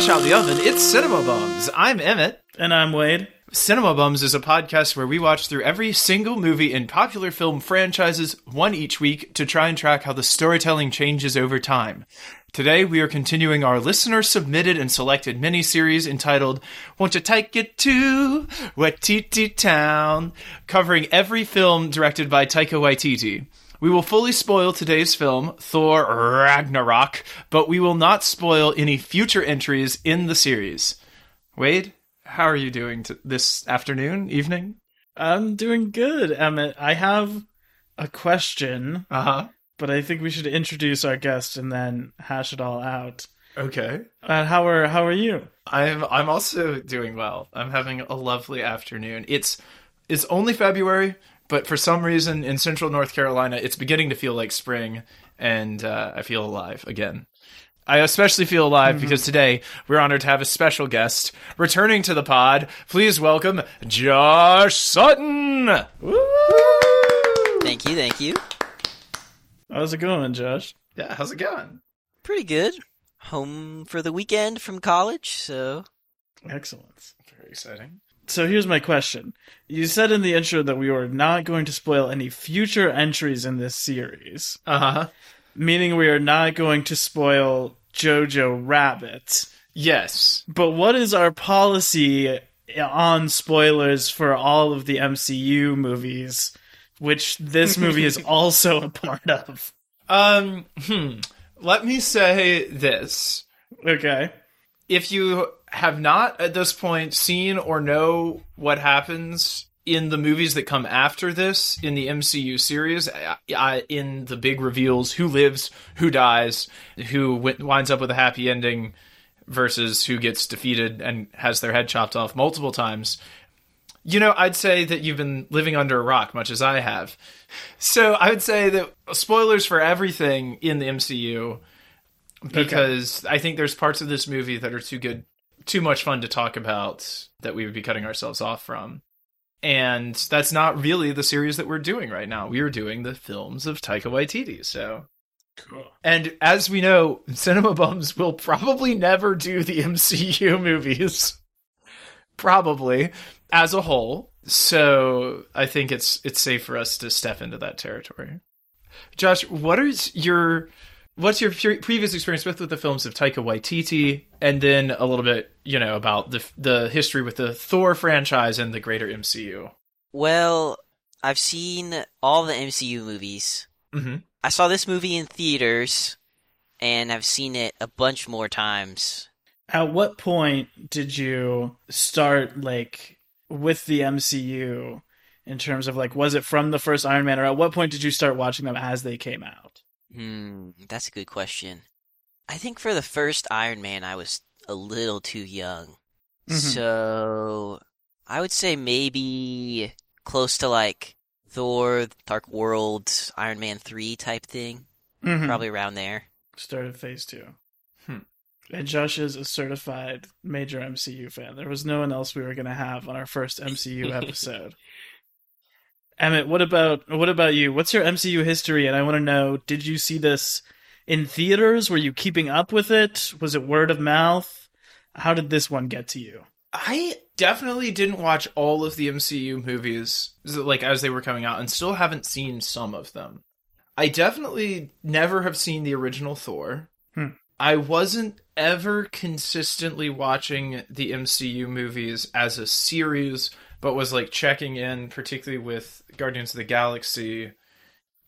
Fresh out of the oven, it's Cinema Bums. I'm Emmett. And I'm Wade. Cinema Bums is a podcast where we watch through every single movie in popular film franchises, one each week, to try and track how the storytelling changes over time. Today, we are continuing our listener-submitted and selected miniseries entitled, Won't You Take It To Waititi Town, covering every film directed by Taika Waititi. We will fully spoil today's film, Thor Ragnarok, but we will not spoil any future entries in the series. Wade, how are you doing this afternoon, evening? I'm doing good, Emmett. I have a question, but I think we should introduce our guest and then hash it all out. Okay. How are you? I'm also doing well. I'm having a lovely afternoon. It's only February. But for some reason, in central North Carolina, it's beginning to feel like spring, and I feel alive again. I especially feel alive because today we're honored to have a special guest. Returning to the pod, please welcome Josh Sutton! Woo! Thank you, thank you. How's it going, Josh? Yeah, how's it going? Pretty good. Home for the weekend from college, so... Excellent. Very exciting. So here's my question. You said in the intro that we were not going to spoil any future entries in this series. Uh-huh. Meaning we are not going to spoil Jojo Rabbit. Yes. But what is our policy on spoilers for all of the MCU movies, which this movie is also a part of? Let me say this. Okay. If you... have not at this point seen or know what happens in the movies that come after this in the MCU series, in the big reveals, who lives, who dies, who winds up with a happy ending versus who gets defeated and has their head chopped off multiple times. You know, I'd say that you've been living under a rock, much as I have. So I would say that spoilers for everything in the MCU, because I think there's parts of this movie that are too good, too much fun to talk about that we would be cutting ourselves off from. And that's not really the series that we're doing right now. We are doing the films of Taika Waititi, so... Cool. And as we know, Cinema Bums will probably never do the MCU movies. Probably. As a whole. So I think it's safe for us to step into that territory. Josh, what's your previous experience with the films of Taika Waititi, and then a little bit, about the history with the Thor franchise and the greater MCU? Well, I've seen all the MCU movies. Mm-hmm. I saw this movie in theaters, and I've seen it a bunch more times. At what point did you start, with the MCU in terms of, was it from the first Iron Man, or at what point did you start watching them as they came out? That's a good question. I think for the first Iron Man, I was a little too young. Mm-hmm. So I would say maybe close to Thor, Dark World, Iron Man 3 type thing. Mm-hmm. Probably around there. Started phase 2. And Josh is a certified major MCU fan. There was no one else we were going to have on our first MCU episode. Emmett, what about you? What's your MCU history? And I want to know, did you see this in theaters? Were you keeping up with it? Was it word of mouth? How did this one get to you? I definitely didn't watch all of the MCU movies as they were coming out, and still haven't seen some of them. I definitely never have seen the original Thor. I wasn't ever consistently watching the MCU movies as a series, but was checking in, particularly with Guardians of the Galaxy.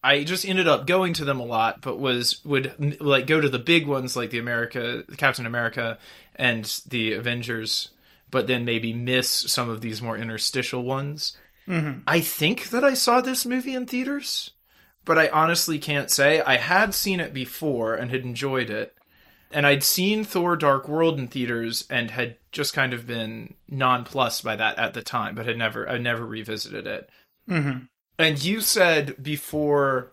I just ended up going to them a lot, but would go to the big ones like the Captain America and the Avengers, but then maybe miss some of these more interstitial ones. Mm-hmm. I think that I saw this movie in theaters, but I honestly can't say. I had seen it before and had enjoyed it. And I'd seen Thor Dark World in theaters and had just kind of been nonplussed by that at the time, but I never revisited it. Mm-hmm. And you said before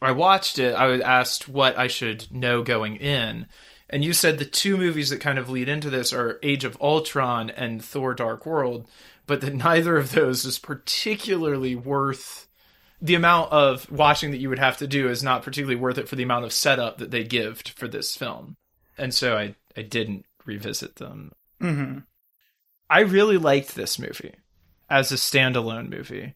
I watched it, I was asked what I should know going in. And you said the two movies that kind of lead into this are Age of Ultron and Thor Dark World, but that neither of those is particularly worth... the amount of watching that you would have to do is not particularly worth it for the amount of setup that they give for this film. And so I didn't revisit them. Mm-hmm. I really liked this movie as a standalone movie.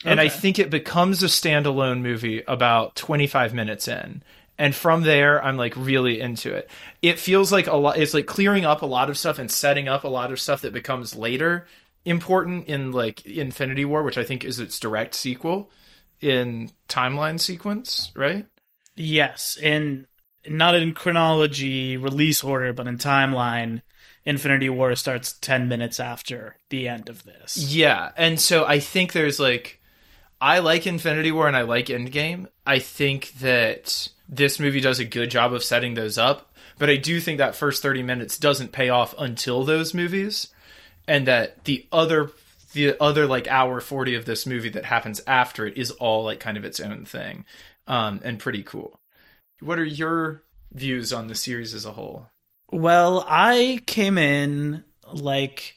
Okay. And I think it becomes a standalone movie about 25 minutes in. And from there, I'm like really into it. It feels like a lot, it's like clearing up a lot of stuff and setting up a lot of stuff that becomes later important in like Infinity War, which I think is its direct sequel in timeline sequence, right? Yes. And not in chronology release order, but in timeline, Infinity War starts 10 minutes after the end of this. Yeah. And so I think there's like, I like Infinity War and I like Endgame. I think that this movie does a good job of setting those up, but I do think that first 30 minutes doesn't pay off until those movies, and that the other like hour 40 of this movie that happens after it is all like kind of its own thing, and pretty cool. What are your views on the series as a whole? Well, I came in like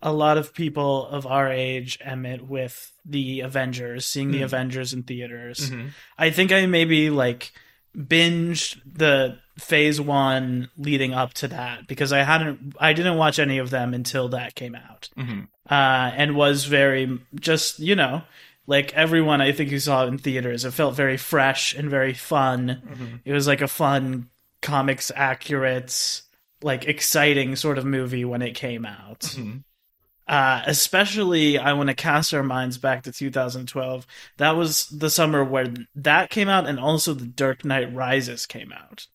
a lot of people of our age, Emmett, with the Avengers, seeing the Avengers in theaters. Mm-hmm. I think I maybe like binged the phase one leading up to that because I didn't watch any of them until that came out. Mm-hmm. And was very just, you know, like everyone I think who saw it in theaters, it felt very fresh and very fun. Mm-hmm. It was like a fun comics accurate, like exciting sort of movie when it came out. Mm-hmm. Especially, I want to cast our minds back to 2012. That was the summer where that came out, and also The Dark Knight Rises came out.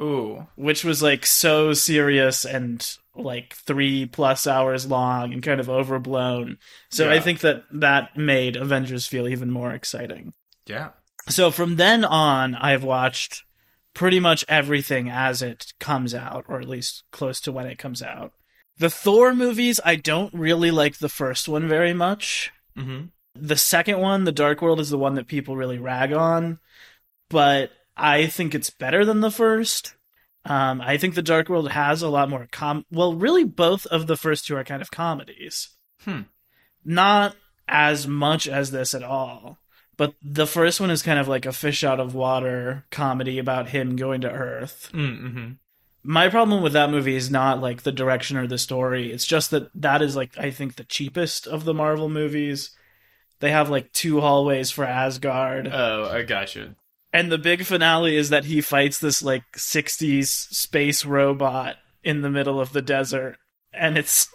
Ooh. Which was, like, so serious and, like, 3+ hours long and kind of overblown. So yeah. I think that made Avengers feel even more exciting. Yeah. So from then on, I've watched pretty much everything as it comes out, or at least close to when it comes out. The Thor movies, I don't really like the first one very much. Mm-hmm. The second one, The Dark World, is the one that people really rag on, but I think it's better than the first. I think The Dark World has a lot more well, really both of the first two are kind of comedies. Not as much as this at all, but the first one is kind of like a fish out of water comedy about him going to Earth. Mm-hmm. My problem with that movie is not, like, the direction or the story. It's just that is, like, I think the cheapest of the Marvel movies. They have, like, 2 hallways for Asgard. Oh, I gotcha. And the big finale is that he fights this, like, 60s space robot in the middle of the desert. And it's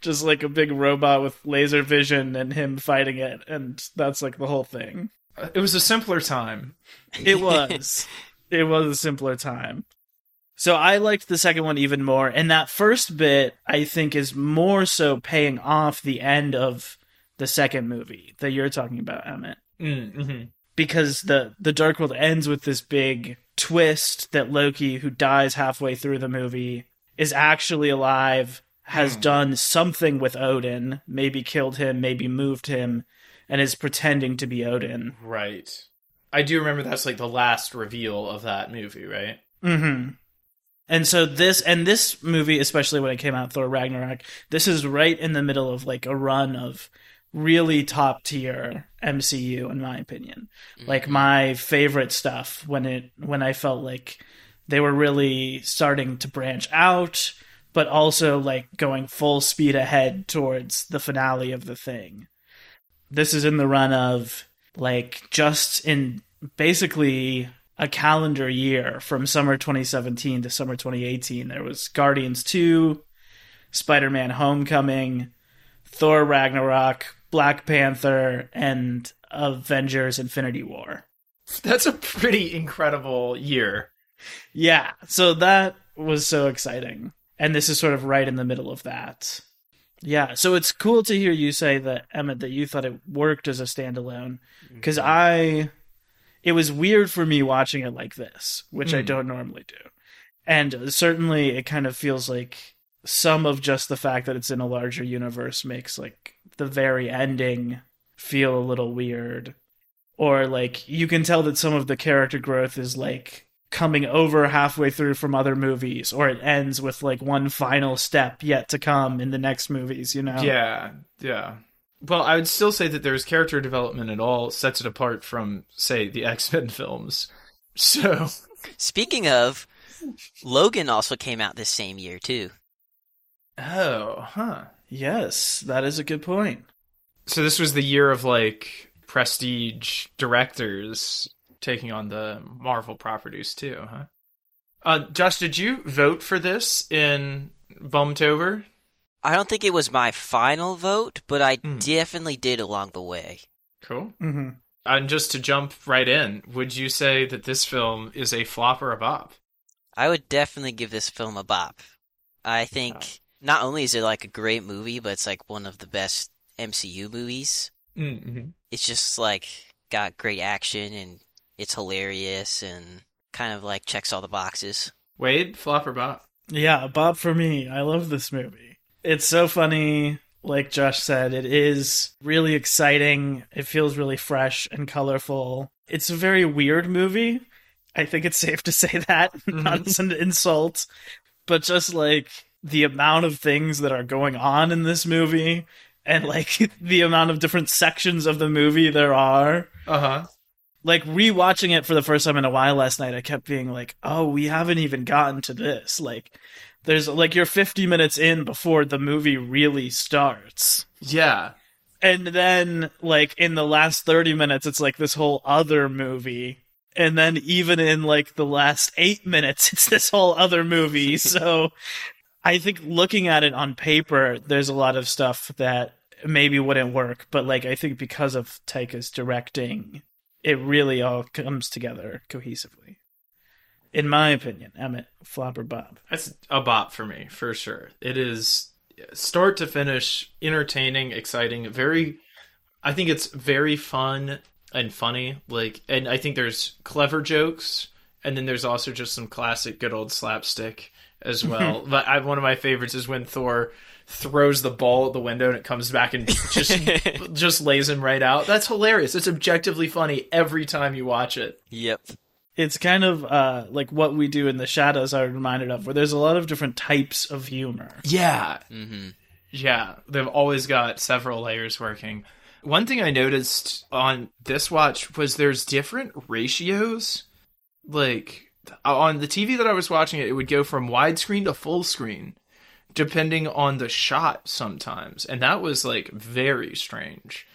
just, like, a big robot with laser vision and him fighting it. And that's, like, the whole thing. It was a simpler time. It was. It was a simpler time. So I liked the second one even more, and that first bit, I think, is more so paying off the end of the second movie that you're talking about, Emmett. Mm-hmm. Because the Dark World ends with this big twist that Loki, who dies halfway through the movie, is actually alive, has done something with Odin, maybe killed him, maybe moved him, and is pretending to be Odin. Right. I do remember that's like the last reveal of that movie, right? Mm-hmm. And so this movie, especially when it came out, Thor Ragnarok, this is right in the middle of like a run of really top tier MCU, in my opinion. Mm-hmm. Like my favorite stuff when I felt like they were really starting to branch out, but also like going full speed ahead towards the finale of the thing. This is in the run of like just in basically a calendar year from summer 2017 to summer 2018. There was Guardians 2, Spider-Man Homecoming, Thor Ragnarok, Black Panther, and Avengers Infinity War. That's a pretty incredible year. Yeah, so that was so exciting. And this is sort of right in the middle of that. Yeah, so it's cool to hear you say that, Emmett, that you thought it worked as a standalone. Because It was weird for me watching it like this, which I don't normally do. And certainly it kind of feels like some of just the fact that it's in a larger universe makes like the very ending feel a little weird. Or like you can tell that some of the character growth is like coming over halfway through from other movies, or it ends with like one final step yet to come in the next movies, you know? Yeah, yeah. Well, I would still say that there's character development at all, sets it apart from, say, the X-Men films. So, speaking of, Logan also came out this same year, too. Oh, huh. Yes, that is a good point. So this was the year of, like, prestige directors taking on the Marvel properties, too, huh? Josh, did you vote for this in Bumtober? I don't think it was my final vote, but I definitely did along the way. Cool. Mm-hmm. And just to jump right in, would you say that this film is a flop or a bop? I would definitely give this film a bop. I think not only is it like a great movie, but it's like one of the best MCU movies. Mm-hmm. It's just like got great action and it's hilarious and kind of like checks all the boxes. Wade, flop or bop? Yeah, bop for me. I love this movie. It's so funny. Like Josh said, it is really exciting. It feels really fresh and colorful. It's a very weird movie. I think it's safe to say that, not as an insult, but just like the amount of things that are going on in this movie and like the amount of different sections of the movie there are. Uh-huh. Like rewatching it for the first time in a while last night, I kept being like, oh, we haven't even gotten to this. Like, there's like you're 50 minutes in before the movie really starts. Yeah. And then like in the last 30 minutes, it's like this whole other movie. And then even in like the last 8 minutes, it's this whole other movie. So I think looking at it on paper, there's a lot of stuff that maybe wouldn't work. But like, I think because of Taika's directing, it really all comes together cohesively. In my opinion, Emmett, flop or bop? That's a bop for me, for sure. It is start to finish, entertaining, exciting, very, I think it's very fun and funny. Like, and I think there's clever jokes, and then there's also just some classic good old slapstick as well. But one of my favorites is when Thor throws the ball at the window and it comes back and just lays him right out. That's hilarious. It's objectively funny every time you watch it. Yep. It's kind of like What We Do in the Shadows, I'm reminded of, where there's a lot of different types of humor. Yeah. Mm-hmm. Yeah. They've always got several layers working. One thing I noticed on this watch was there's different ratios. Like, on the TV that I was watching it, it would go from widescreen to full screen, depending on the shot sometimes. And that was, like, very strange.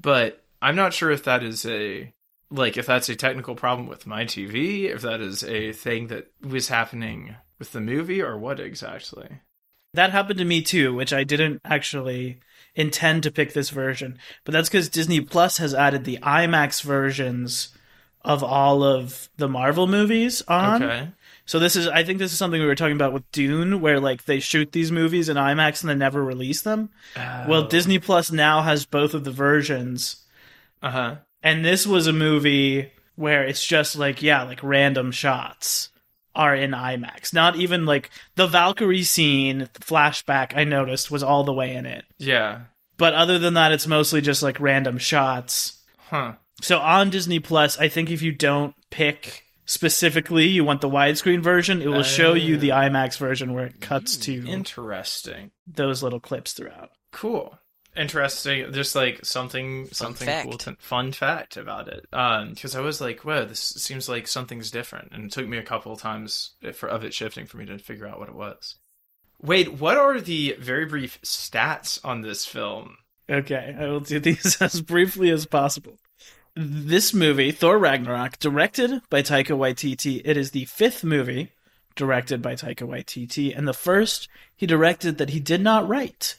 But I'm not sure if that is a... Like, if that's a technical problem with my TV, if that is a thing that was happening with the movie, or what exactly? That happened to me, too, which I didn't actually intend to pick this version. But that's because Disney Plus has added the IMAX versions of all of the Marvel movies on. Okay. So this is, I think this is something we were talking about with Dune, where, like, they shoot these movies in IMAX and then never release them. Oh. Well, Disney Plus now has both of the versions. Uh-huh. And this was a movie where it's just like, yeah, like random shots are in IMAX. Not even like the Valkyrie scene, the flashback I noticed was all the way in it. Yeah. But other than that, it's mostly just like random shots. Huh. So on Disney Plus, I think if you don't pick specifically, you want the widescreen version, it will show you the IMAX version where it cuts to interesting those little clips throughout. Cool. Interesting, just like something cool, fun fact about it. Because I was like, "Whoa, this seems like something's different," and it took me a couple of times of it shifting for me to figure out what it was. Wade, what are the very brief stats on this film? Okay, I will do these as briefly as possible. This movie, Thor Ragnarok, directed by Taika Waititi. It is the fifth movie directed by Taika Waititi, and the first he directed that he did not write.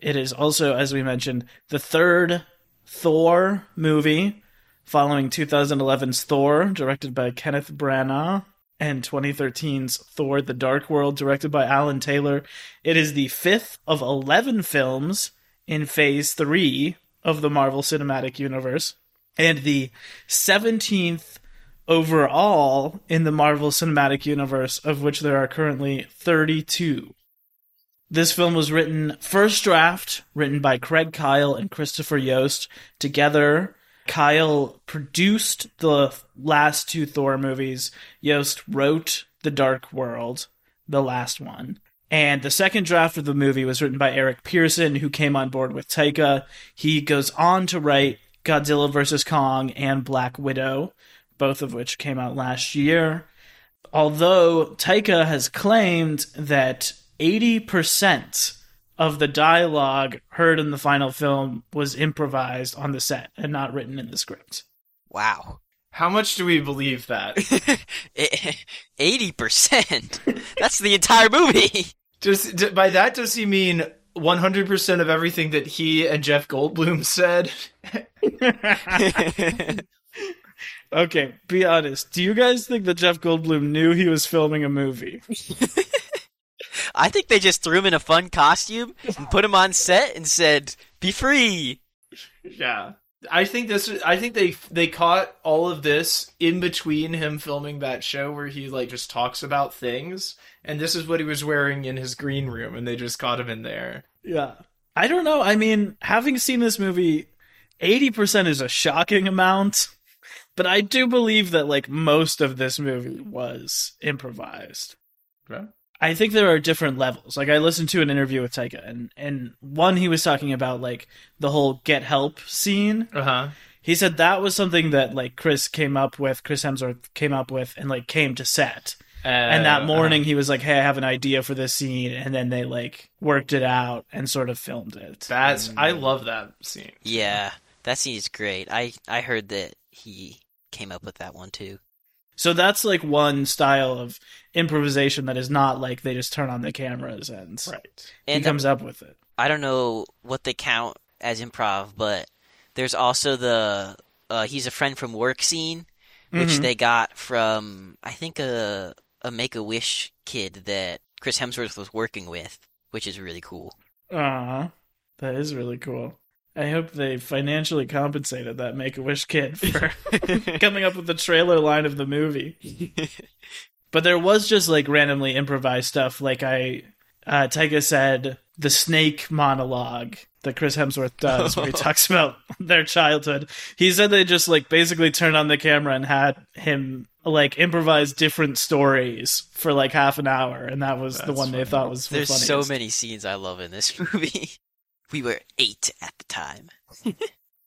It is also, as we mentioned, the third Thor movie, following 2011's Thor, directed by Kenneth Branagh, and 2013's Thor the Dark World, directed by Alan Taylor. It is the fifth of 11 films in Phase 3 of the Marvel Cinematic Universe, and the 17th overall in the Marvel Cinematic Universe, of which there are currently 32. This film was written by Craig Kyle and Christopher Yost. Together, Kyle produced the last two Thor movies. Yost wrote The Dark World, the last one. And the second draft of the movie was written by Eric Pearson, who came on board with Taika. He goes on to write Godzilla vs. Kong and Black Widow, both of which came out last year. Although Taika has claimed that 80% of the dialogue heard in the final film was improvised on the set and not written in the script. Wow. How much do we believe that? 80%? That's the entire movie! By that, does he mean 100% of everything that he and Jeff Goldblum said? Okay, be honest. Do you guys think that Jeff Goldblum knew he was filming a movie? I think they just threw him in a fun costume and put him on set and said, "Be free." Yeah. I think they caught all of this in between him filming that show where he like just talks about things, and this is what he was wearing in his green room, and they just caught him in there. Yeah. I don't know. I mean, having seen this movie, 80% is a shocking amount. But I do believe that, like, most of this movie was improvised. Okay. I think there are different levels. Like, I listened to an interview with Taika, and one, he was talking about, like, the whole get help scene. Uh-huh. He said that was something that, like, Chris Hemsworth came up with and, like, came to set. And that morning he was like, "Hey, I have an idea for this scene," and then they, like, worked it out and sort of filmed it. I love that scene. Yeah, that scene is great. I heard that he came up with that one too. So that's like one style of improvisation that is not like they just turn on the cameras and, right. And he comes up with it. I don't know what they count as improv, but there's also the he's a friend from work scene, which they got from I think a Make-A-Wish kid that Chris Hemsworth was working with, which is really cool. That is really cool. I hope they financially compensated that Make-A-Wish kid for coming up with the trailer line of the movie. But there was just, like, randomly improvised stuff. Like, Taika said the snake monologue that Chris Hemsworth does where he talks about their childhood. He said they just, like, basically turned on the camera and had him, like, improvise different stories for, like, half an hour. And that was That's the one funny. They thought was the funniest. There's so many scenes I love in this movie. We were 8 at the time.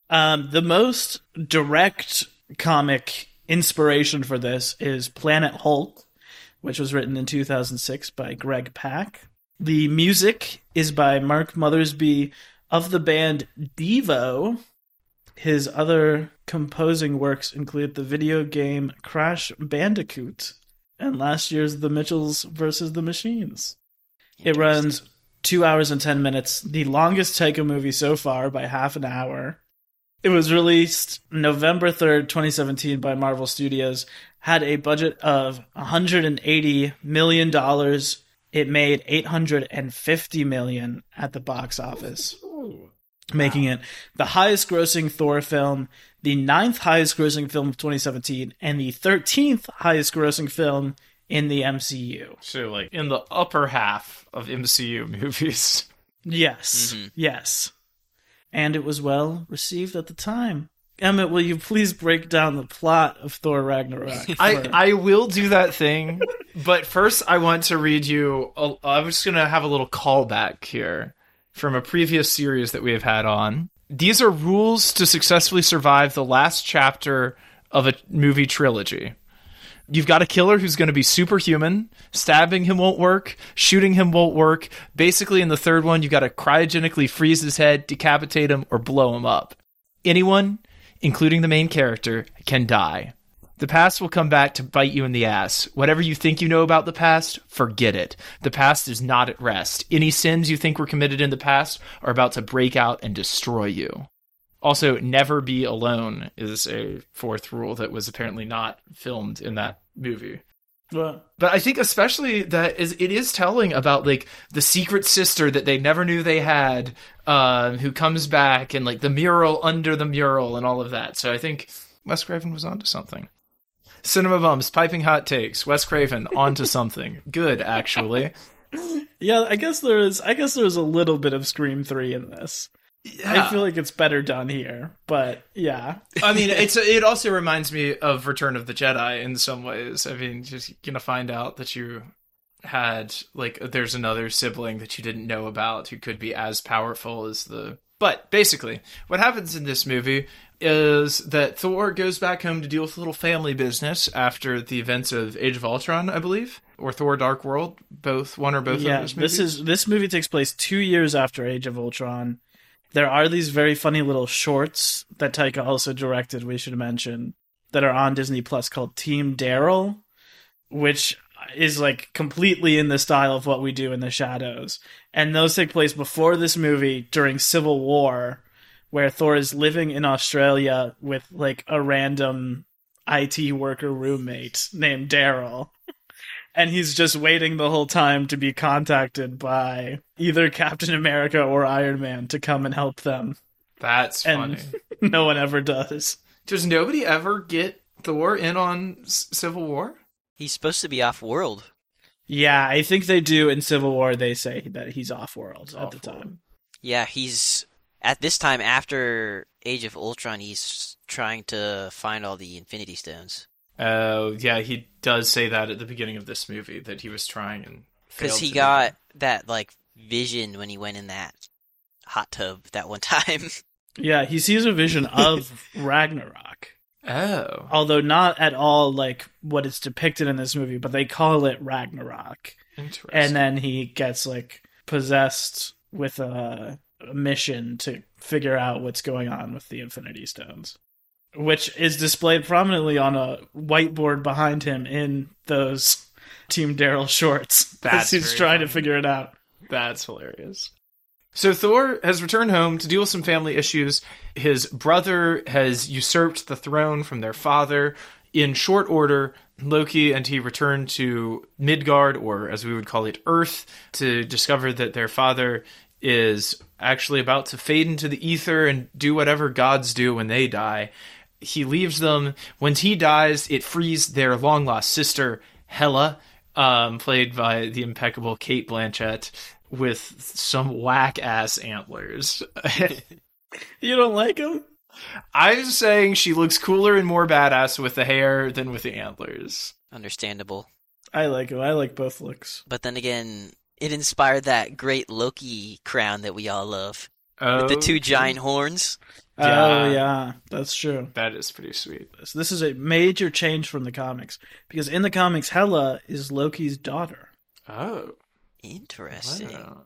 The most direct comic inspiration for this is Planet Hulk, which was written in 2006 by Greg Pak. The music is by Mark Mothersby of the band Devo. His other composing works include the video game Crash Bandicoot and last year's The Mitchells vs. the Machines. It runs 2 hours and 10 minutes, the longest Taika movie so far by half an hour. It was released November 3rd, 2017 by Marvel Studios, had a budget of $180 million. It made $850 million at the box office, making it the highest grossing Thor film, the 9th highest grossing film of 2017, and the 13th highest grossing film in the MCU. So, like, in the upper half of MCU movies. Yes. Mm-hmm. Yes. And it was well received at the time. Emmett, will you please break down the plot of Thor Ragnarok? I will do that thing, but first I want to read you... I'm just going to have a little callback here from a previous series that we have had on. These are rules to successfully survive the last chapter of a movie trilogy. You've got a killer who's going to be superhuman. Stabbing him won't work. Shooting him won't work. Basically, in the third one, you've got to cryogenically freeze his head, decapitate him, or blow him up. Anyone, including the main character, can die. The past will come back to bite you in the ass. Whatever you think you know about the past, forget it. The past is not at rest. Any sins you think were committed in the past are about to break out and destroy you. Also, never be alone is a fourth rule that was apparently not filmed in that movie. What? But I think especially that it is telling about, like, the secret sister that they never knew they had, who comes back, and, like, the mural under the mural and all of that. So I think Wes Craven was onto something. Cinema Bums, Piping Hot Takes, Wes Craven onto something. Good, actually. Yeah, I guess there is a little bit of Scream 3 in this. Yeah. I feel like it's better done here, but yeah. I mean, it also reminds me of Return of the Jedi in some ways. I mean, just gonna find out that you had, like, there's another sibling that you didn't know about who could be as powerful as the... But basically, what happens in this movie is that Thor goes back home to deal with a little family business after the events of Age of Ultron, I believe. or Thor Dark World, both of those movies? This movie takes place 2 years after Age of Ultron. There are these very funny little shorts that Taika also directed, we should mention, that are on Disney Plus called Team Daryl, which is like completely in the style of What We Do in the Shadows. And those take place before this movie during Civil War, where Thor is living in Australia with like a random IT worker roommate named Daryl. And he's just waiting the whole time to be contacted by either Captain America or Iron Man to come and help them. That's funny. No one ever does. Does nobody ever get Thor in on Civil War? He's supposed to be off-world. Yeah, I think they do in Civil War. They say that he's off-world at the time. Yeah, he's... At this time, after Age of Ultron, he's trying to find all the Infinity Stones. Oh, yeah, he does say that at the beginning of this movie, that he was trying and failed. Because he got that, like, vision when he went in that hot tub that one time. Yeah, he sees a vision of Ragnarok. Oh. Although not at all, like, what is depicted in this movie, but they call it Ragnarok. Interesting. And then he gets, like, possessed with a mission to figure out what's going on with the Infinity Stones, which is displayed prominently on a whiteboard behind him in those Team Daryl shorts. That's he's trying to figure it out. That's hilarious. So Thor has returned home to deal with some family issues. His brother has usurped the throne from their father. In short order, Loki and he return to Midgard, or as we would call it, Earth, to discover that their father is actually about to fade into the ether and do whatever gods do when they die. He leaves them. When he dies, it frees their long-lost sister, Hela, played by the impeccable Cate Blanchett, with some whack-ass antlers. You don't like him? I'm saying she looks cooler and more badass with the hair than with the antlers. Understandable. I like him. I like both looks. But then again, it inspired that great Loki crown that we all love. Oh, with the two giant horns. Yeah. Oh, yeah. That's true. That is pretty sweet. So this is a major change from the comics. Because in the comics, Hela is Loki's daughter. Oh. Interesting. Wow.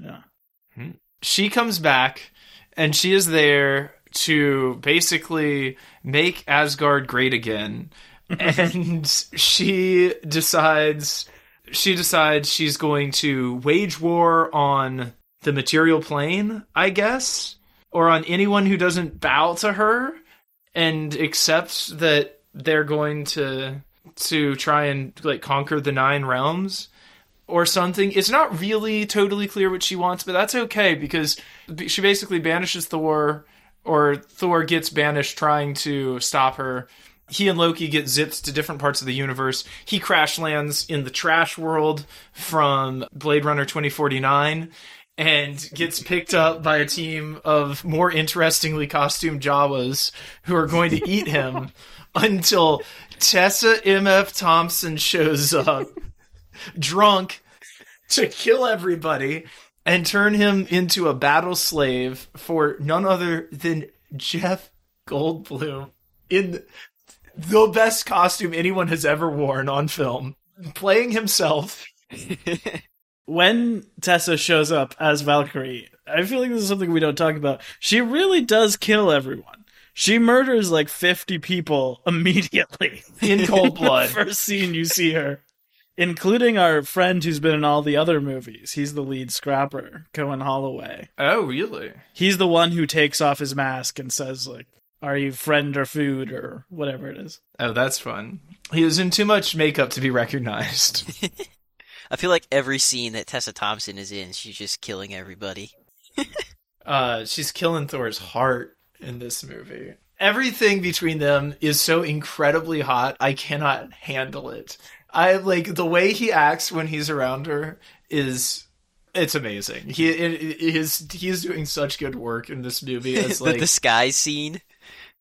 Yeah. She comes back, and she is there to basically make Asgard great again. And she decides she's going to wage war on the material plane, I guess, or on anyone who doesn't bow to her and accepts that they're going to try and like conquer the 9 realms or something. It's not really totally clear what she wants, but that's okay because she basically banishes Thor, or Thor gets banished trying to stop her. He and Loki get zipped to different parts of the universe. He crash lands in the trash world from Blade Runner 2049 and gets picked up by a team of more interestingly costumed Jawas who are going to eat him until Tessa MF Thompson shows up drunk to kill everybody and turn him into a battle slave for none other than Jeff Goldblum in the best costume anyone has ever worn on film, playing himself. When Tessa shows up as Valkyrie, I feel like this is something we don't talk about. She really does kill everyone. She murders like 50 people immediately. In cold blood. First scene you see her. Including our friend who's been in all the other movies. He's the lead scrapper, Cohen Holloway. Oh, really? He's the one who takes off his mask and says, like, "Are you friend or food?" or whatever it is. Oh, that's fun. He was in too much makeup to be recognized. I feel like every scene that Tessa Thompson is in, she's just killing everybody. She's killing Thor's heart in this movie. Everything between them is so incredibly hot, I cannot handle it. I like the way he acts when he's around her is... It's amazing. He is doing such good work in this movie. As like the disguise scene.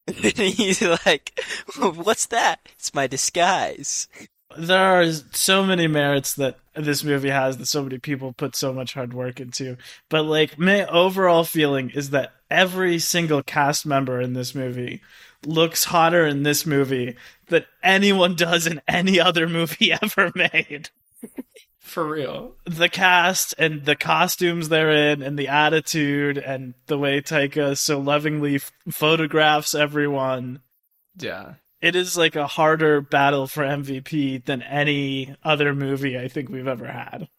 He's like, "What's that?" "It's my disguise." There are so many merits that this movie has that so many people put so much hard work into. But, like, my overall feeling is that every single cast member in this movie looks hotter in this movie than anyone does in any other movie ever made. For real. The cast and the costumes they're in and the attitude and the way Taika so lovingly photographs everyone. Yeah. It is like a harder battle for MVP than any other movie I think we've ever had.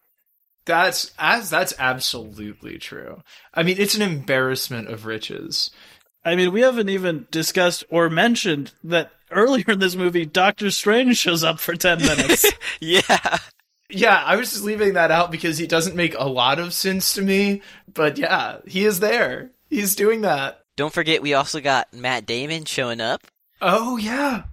That's absolutely true. I mean, it's an embarrassment of riches. I mean, we haven't even discussed or mentioned that earlier in this movie, Doctor Strange shows up for 10 minutes. Yeah. Yeah, I was just leaving that out because he doesn't make a lot of sense to me. But yeah, he is there. He's doing that. Don't forget, we also got Matt Damon showing up. Oh, yeah.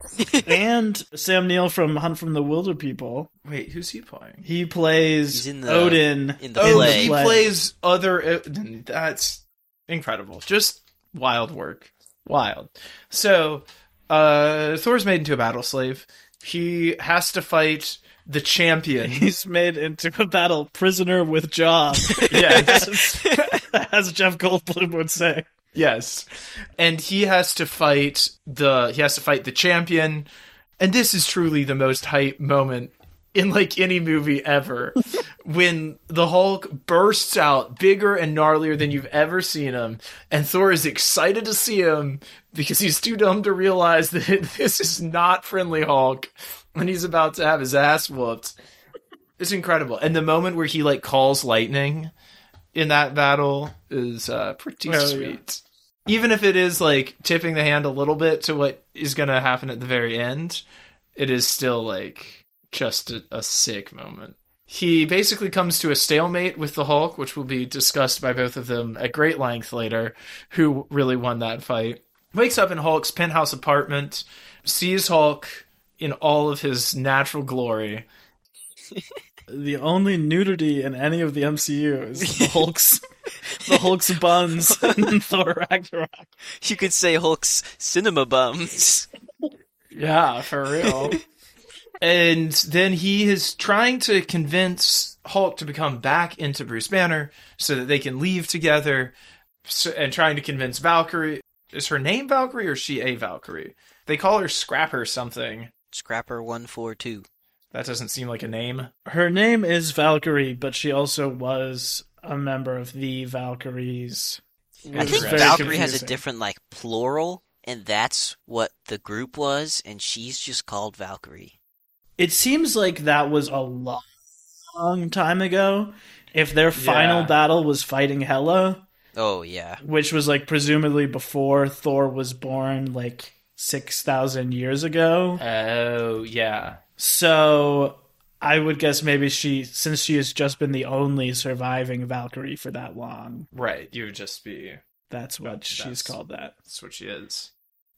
And Sam Neill from Hunt from the Wilder People. Wait, who's he playing? He plays Odin. In the play. He plays other... That's incredible. Just wild work. Wild. So, Thor's made into a battle slave. He has to fight the champion. He's made into a battle prisoner with job. Yes. As Jeff Goldblum would say. Yes. And he has to fight the champion. And this is truly the most hype moment in like any movie ever when the Hulk bursts out bigger and gnarlier than you've ever seen him. And Thor is excited to see him because he's too dumb to realize that this is not friendly Hulk and he's about to have his ass whooped. It's incredible. And the moment where he like calls lightning in that battle is pretty sweet. Yeah. Even if it is like tipping the hand a little bit to what is going to happen at the very end, it is still like just a sick moment. He basically comes to a stalemate with the Hulk, which will be discussed by both of them at great length later, who really won that fight. Wakes up in Hulk's penthouse apartment, sees Hulk in all of his natural glory. The only nudity in any of the MCU is the Hulk's buns in Thor Ragnarok. You could say Hulk's cinema bums. Yeah, for real. And then he is trying to convince Hulk to become back into Bruce Banner so that they can leave together, and trying to convince Valkyrie. Is her name Valkyrie or is she a Valkyrie? They call her Scrapper something. Scrapper 142. That doesn't seem like a name. Her name is Valkyrie, but she also was a member of the Valkyries. I think Valkyrie has a different, like, plural, and that's what the group was, and she's just called Valkyrie. It seems like that was a long time ago. If their final battle was fighting Hela. Oh, yeah. Which was, like, presumably before Thor was born, like, 6,000 years ago. Oh, yeah. So I would guess maybe since she has just been the only surviving Valkyrie for that long. Right. You would just be. She's called that. That's what she is.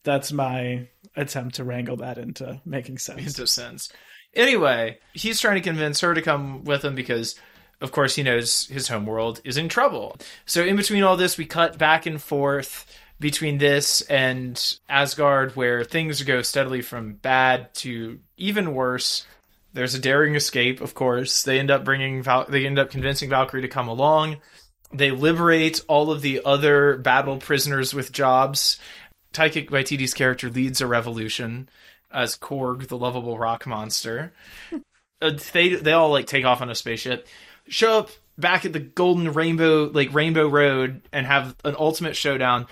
That's my attempt to wrangle that into making sense. Into sense. Anyway, he's trying to convince her to come with him because, of course, he knows his homeworld is in trouble. So in between all this, we cut back and forth between this and Asgard, where things go steadily from bad to even worse. There's a daring escape, of course. They end up convincing Valkyrie to come along. They liberate all of the other battle prisoners with jobs. Taika Waititi's character leads a revolution as Korg, the lovable rock monster. They all like take off on a spaceship, show up back at the Golden Rainbow, like Rainbow Road, and have an ultimate showdown.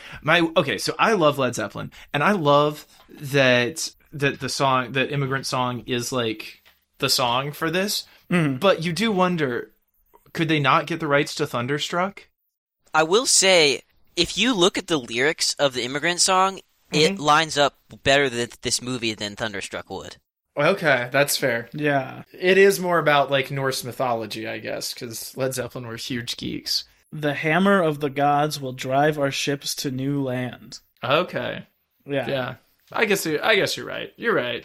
So I love Led Zeppelin, and I love that the song, that Immigrant Song, is like the song for this. Mm. But you do wonder, could they not get the rights to Thunderstruck? I will say, if you look at the lyrics of the Immigrant Song, it lines up better with this movie than Thunderstruck would. Okay, that's fair. Yeah. It is more about, like, Norse mythology, I guess, because Led Zeppelin were huge geeks. The hammer of the gods will drive our ships to new land. Okay. Yeah. Yeah. I guess you're right. You're right.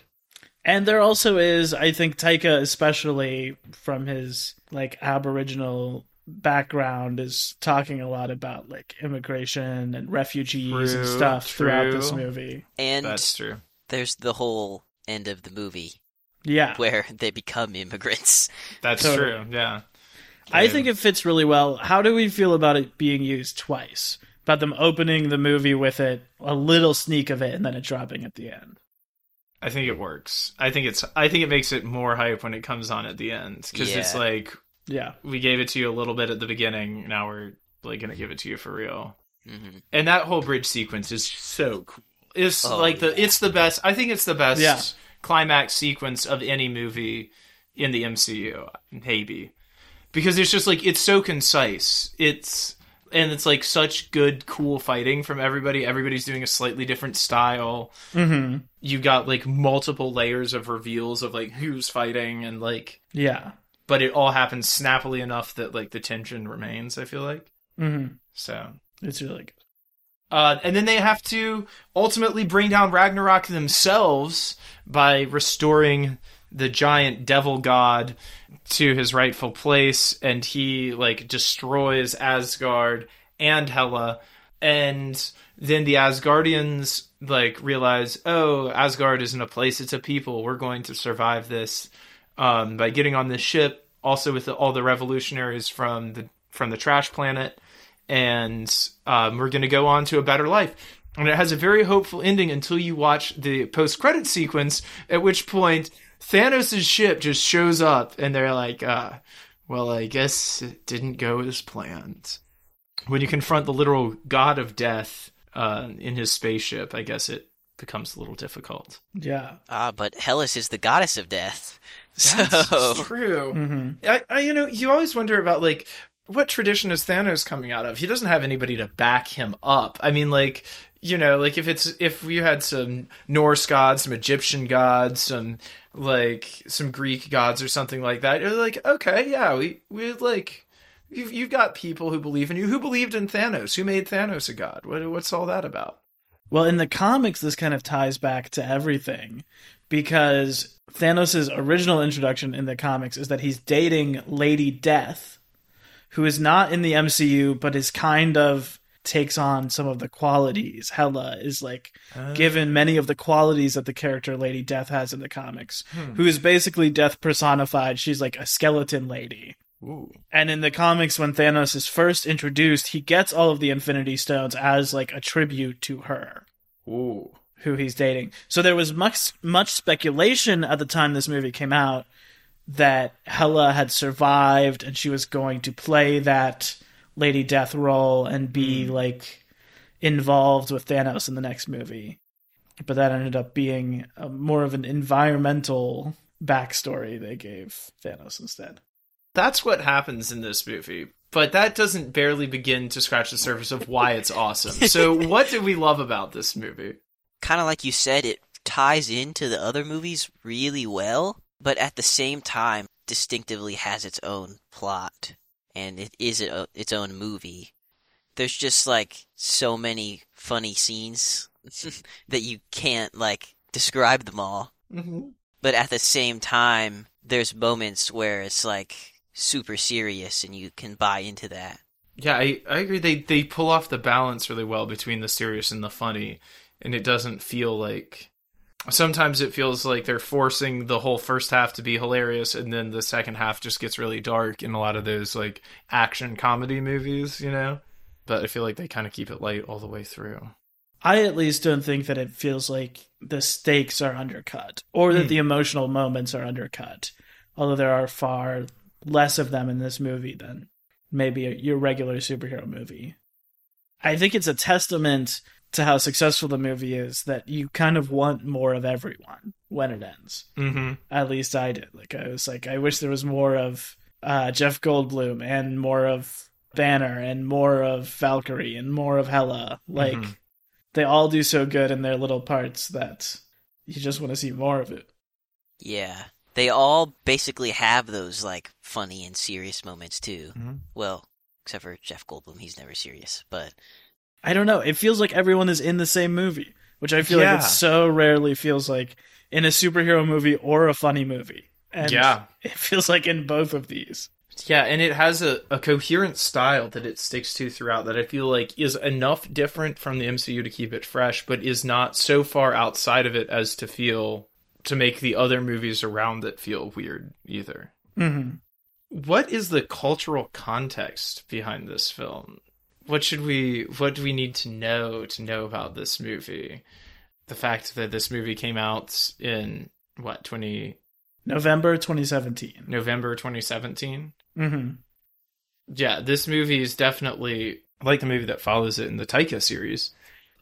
And there also is, I think, Taika, especially from his, like, Aboriginal background, is talking a lot about, like, immigration and refugees and stuff throughout this movie. And that's true. There's the whole end of the movie Yeah. Where they become immigrants. That's totally. True, yeah. I think it fits really well. How do we feel about it being used twice? About them opening the movie with it, a little sneak of it, and then it dropping at the end. I think it works. I think it makes it more hype when it comes on at the end. Because it's like, yeah, we gave it to you a little bit at the beginning, now we're like going to give it to you for real. Mm-hmm. And that whole bridge sequence is so cool. It's it's the best. I think it's the best climax sequence of any movie in the MCU, maybe. Because it's just like, it's so concise. It's like such good, cool fighting from everybody. Everybody's doing a slightly different style. Mm-hmm. You got like multiple layers of reveals of like who's fighting and like, yeah, but it all happens snappily enough that like the tension remains, I feel like. Mm-hmm. So it's really good. And then they have to ultimately bring down Ragnarok themselves by restoring the giant devil god to his rightful place, and he like destroys Asgard and Hela, and then the Asgardians like realize, oh, Asgard isn't a place, it's a people, we're going to survive this by getting on this ship, also with all the revolutionaries from the trash planet, and we're going to go on to a better life. And it has a very hopeful ending until you watch the post-credit sequence, at which point Thanos' ship just shows up, and they're like, well, I guess it didn't go as planned. When you confront the literal god of death in his spaceship, I guess it becomes a little difficult. Yeah. But Hellas is the goddess of death. That's true. Mm-hmm. I you always wonder about, like, what tradition is Thanos coming out of? He doesn't have anybody to back him up. I mean, like, you know, like if you had some Norse gods, some Egyptian gods, some Greek gods or something like that, you're like, okay, yeah, we like, you've got people who believe in you. Who believed in Thanos? Who made Thanos a god? What's all that about? Well, in the comics, this kind of ties back to everything, because Thanos' original introduction in the comics is that he's dating Lady Death, who is not in the MCU, but is kind of takes on some of the qualities. Hela is like given many of the qualities that the character Lady Death has in the comics, who is basically death personified. She's like a skeleton lady. Ooh. And in the comics, when Thanos is first introduced, he gets all of the Infinity Stones as like a tribute to her. Ooh. Who he's dating. So there was much speculation at the time this movie came out that Hela had survived and she was going to play that Lady Death role and be like involved with Thanos in the next movie, but that ended up being more of an environmental backstory they gave Thanos instead. That's what happens in this movie, but that doesn't barely begin to scratch the surface of why it's awesome. So what do we love about this movie? Kind of like you said, it ties into the other movies really well, but at the same time distinctively has its own plot. And it is its own movie. There's just, like, so many funny scenes that you can't, like, describe them all. Mm-hmm. But at the same time, there's moments where it's, like, super serious and you can buy into that. Yeah, I agree. They pull off the balance really well between the serious and the funny. And it doesn't feel like... Sometimes it feels like they're forcing the whole first half to be hilarious, and then the second half just gets really dark in a lot of those, like, action comedy movies, you know? But I feel like they kind of keep it light all the way through. I at least don't think that it feels like the stakes are undercut, or that the emotional moments are undercut, although there are far less of them in this movie than maybe your regular superhero movie. I think it's a testament to how successful the movie is that you kind of want more of everyone when it ends. Mm-hmm. At least I did. Like, I was like, I wish there was more of Jeff Goldblum and more of Banner and more of Valkyrie and more of Hela. Like, they all do so good in their little parts that you just want to see more of it. Yeah. They all basically have those, like, funny and serious moments, too. Mm-hmm. Well, except for Jeff Goldblum. He's never serious, but... I don't know. It feels like everyone is in the same movie, which I feel like it so rarely feels like in a superhero movie or a funny movie. And it feels like in both of these. Yeah, and it has a coherent style that it sticks to throughout that I feel like is enough different from the MCU to keep it fresh, but is not so far outside of it as to feel to make the other movies around it feel weird either. Mm-hmm. What is the cultural context behind this film? What do we need to know about this movie? The fact that this movie came out in what, November 2017. November 2017? Mm-hmm. Yeah, this movie is definitely, like the movie that follows it in the Taika series,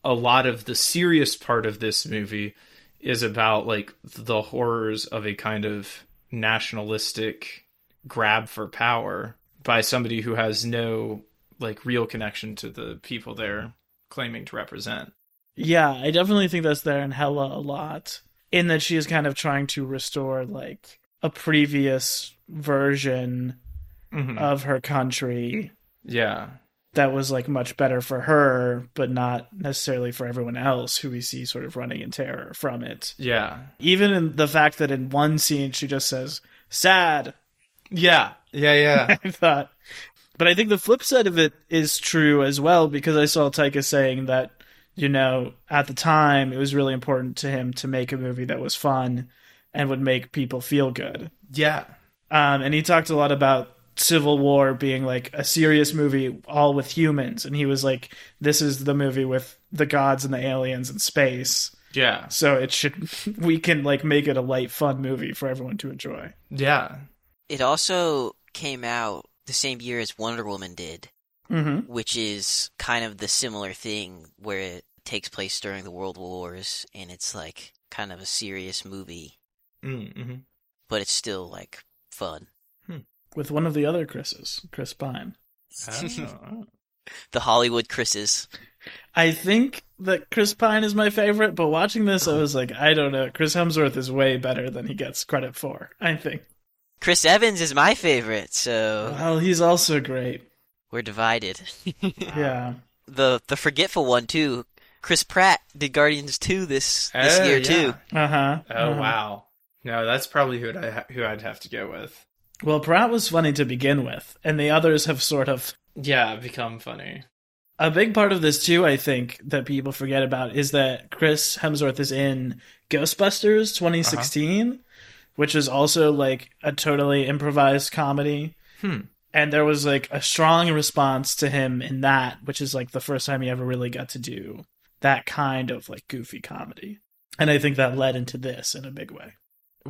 a lot of the serious part of this movie is about, like, the horrors of a kind of nationalistic grab for power by somebody who has no, like, real connection to the people they're claiming to represent. Yeah, I definitely think that's there in Hela a lot, in that she is kind of trying to restore, like, a previous version of her country. Yeah. That was, like, much better for her, but not necessarily for everyone else who we see sort of running in terror from it. Yeah. Even in the fact that in one scene she just says, sad. Yeah. Yeah, yeah. I thought. But I think the flip side of it is true as well, because I saw Taika saying that, you know, at the time it was really important to him to make a movie that was fun and would make people feel good. Yeah. And he talked a lot about Civil War being like a serious movie all with humans. And he was like, this is the movie with the gods and the aliens and space. Yeah. So it should, we can like make it a light, fun movie for everyone to enjoy. Yeah. It also came out the same year as Wonder Woman did, which is kind of the similar thing where it takes place during the World Wars and it's like kind of a serious movie, but it's still like fun. With one of the other Chris's, Chris Pine. The Hollywood Chris's. I think that Chris Pine is my favorite, but watching this, I was like, I don't know. Chris Hemsworth is way better than he gets credit for, I think. Chris Evans is my favorite, so... Well, he's also great. We're divided. Yeah. The forgetful one, too. Chris Pratt did Guardians 2 this year, too. Uh-huh. Oh, wow. No, that's probably who I'd have to go with. Well, Pratt was funny to begin with, and the others have sort of... Yeah, become funny. A big part of this, too, I think, that people forget about is that Chris Hemsworth is in Ghostbusters 2016, which is also, like, a totally improvised comedy. And there was, like, a strong response to him in that, which is, like, the first time he ever really got to do that kind of, like, goofy comedy. And I think that led into this in a big way.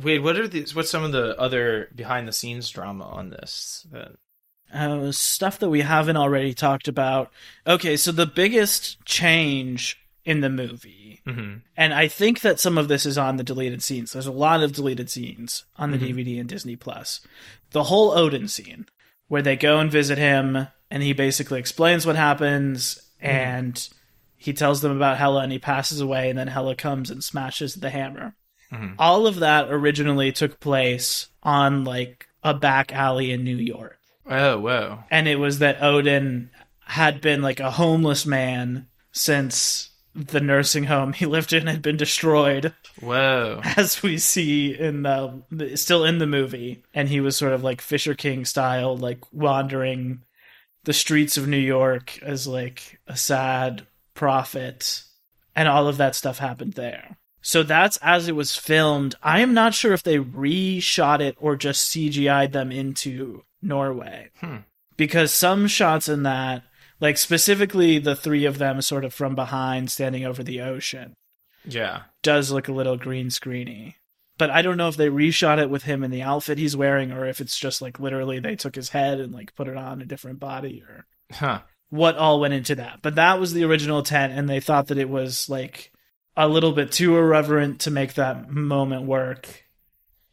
Wait, what's some of the other behind-the-scenes drama on this? Stuff that we haven't already talked about. Okay, so the biggest change in the movie, and I think that some of this is on the deleted scenes. There's a lot of deleted scenes on the DVD and Disney Plus. The whole Odin scene, where they go and visit him, and he basically explains what happens, and he tells them about Hela, and he passes away, and then Hela comes and smashes the hammer. All of that originally took place on, like, a back alley in New York. Oh, whoa. And it was that Odin had been, like, a homeless man since the nursing home he lived in had been destroyed. Whoa. As we see in the... Still in the movie. And he was sort of, like, Fisher King style, like, wandering the streets of New York as, like, a sad prophet. And all of that stuff happened there. So that's as it was filmed. I am not sure if they reshot it or just CGI'd them into Norway. Because some shots in that, like specifically the three of them sort of from behind standing over the ocean, does look a little green screeny. But I don't know if they reshot it with him in the outfit he's wearing or if it's just like literally they took his head and like put it on a different body or what all went into that. But that was the original intent, and they thought that it was like... a little bit too irreverent to make that moment work.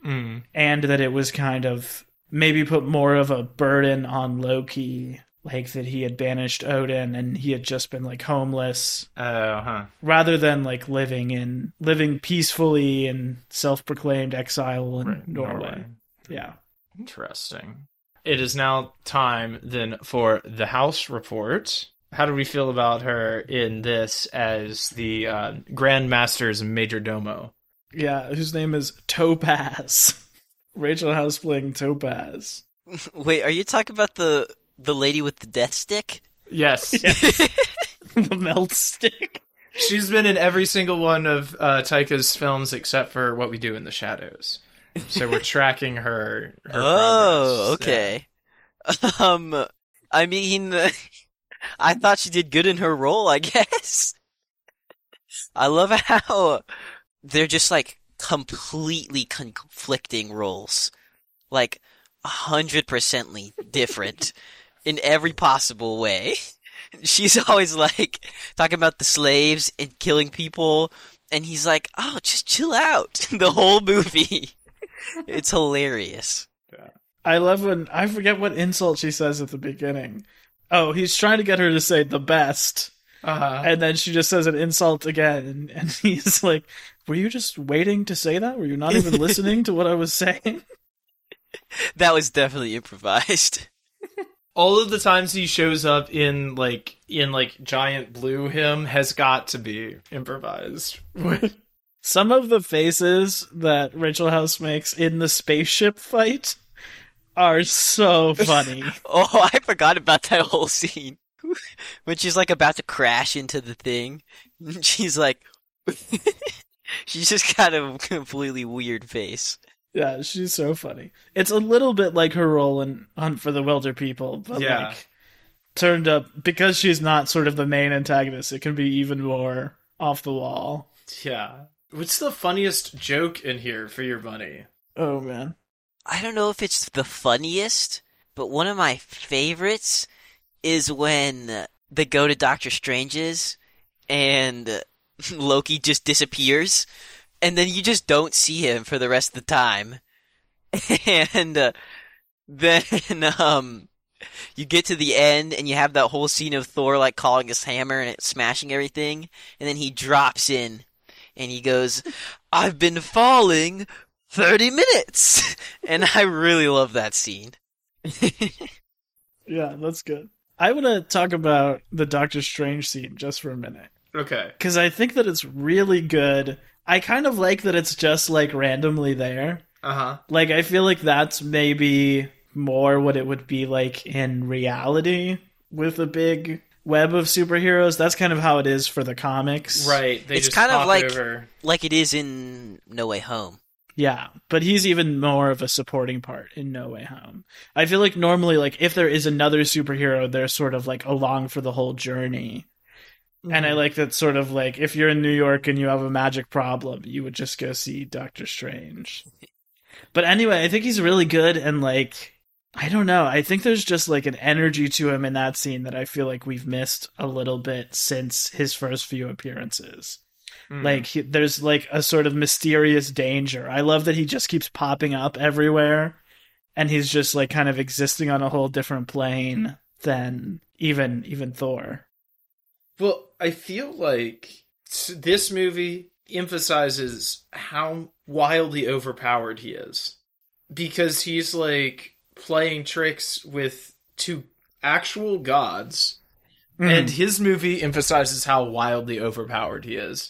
And that it was kind of maybe put more of a burden on Loki, like that he had banished Odin and he had just been like homeless. Rather than like living peacefully in self-proclaimed exile in Norway. Yeah. Interesting. It is now time then for the House Report. How do we feel about her in this as the Grand Master's Majordomo? Yeah, whose name is Topaz. Rachel House playing Topaz. Wait, are you talking about the lady with the death stick? Yes. The melt stick. She's been in every single one of Taika's films except for What We Do in the Shadows. So we're tracking her progress. Okay. Yeah. I mean, I thought she did good in her role, I guess. I love how they're just, like, completely conflicting roles. Like, 100% different in every possible way. She's always, like, talking about the slaves and killing people, and he's like, oh, just chill out the whole movie. It's hilarious. Yeah. I love when... I forget what insult she says at the beginning. Oh, he's trying to get her to say the best. Uh-huh. And then she just says an insult again. And he's like, were you just waiting to say that? Were you not even listening to what I was saying? That was definitely improvised. All of the times he shows up in giant blue him has got to be improvised. Some of the faces that Rachel House makes in the spaceship fight are so funny. Oh, I forgot about that whole scene. When she's, like, about to crash into the thing, she's like... she's just got a completely weird face. Yeah, she's so funny. It's a little bit like her role in Hunt for the Wilder People, but, yeah. Like, turned up... Because she's not sort of the main antagonist, it can be even more off the wall. Yeah. What's the funniest joke in here for your money? Oh, man. I don't know if it's the funniest, but one of my favorites is when they go to Doctor Strange's and Loki just disappears, and then you just don't see him for the rest of the time. And then you get to the end, and you have that whole scene of Thor, like, calling his hammer and smashing everything, and then he drops in. And he goes, I've been falling 30 minutes. And I really love that scene. Yeah, that's good. I want to talk about the Doctor Strange scene just for a minute. Okay. Because I think that it's really good. I kind of like that it's just, like, randomly there. Uh-huh. Like, I feel like that's maybe more what it would be like in reality with a big... web of superheroes. That's kind of how it is for the comics, right? They it's just kind of like it is in No Way Home. Yeah, but he's even more of a supporting part in No Way Home. I feel like normally, like, if there is another superhero, they're sort of, like, along for the whole journey. Mm-hmm. And I like that sort of, like, if you're in New York and you have a magic problem, you would just go see Doctor Strange. But anyway, I think he's really good, and, like, I don't know. I think there's just, like, an energy to him in that scene that I feel like we've missed a little bit since his first few appearances. Mm. Like, there's, like, a sort of mysterious danger. I love that he just keeps popping up everywhere, and he's just, like, kind of existing on a whole different plane than even Thor. Well, I feel like this movie emphasizes how wildly overpowered he is, because he's, like... playing tricks with two actual gods, and his movie emphasizes how wildly overpowered he is.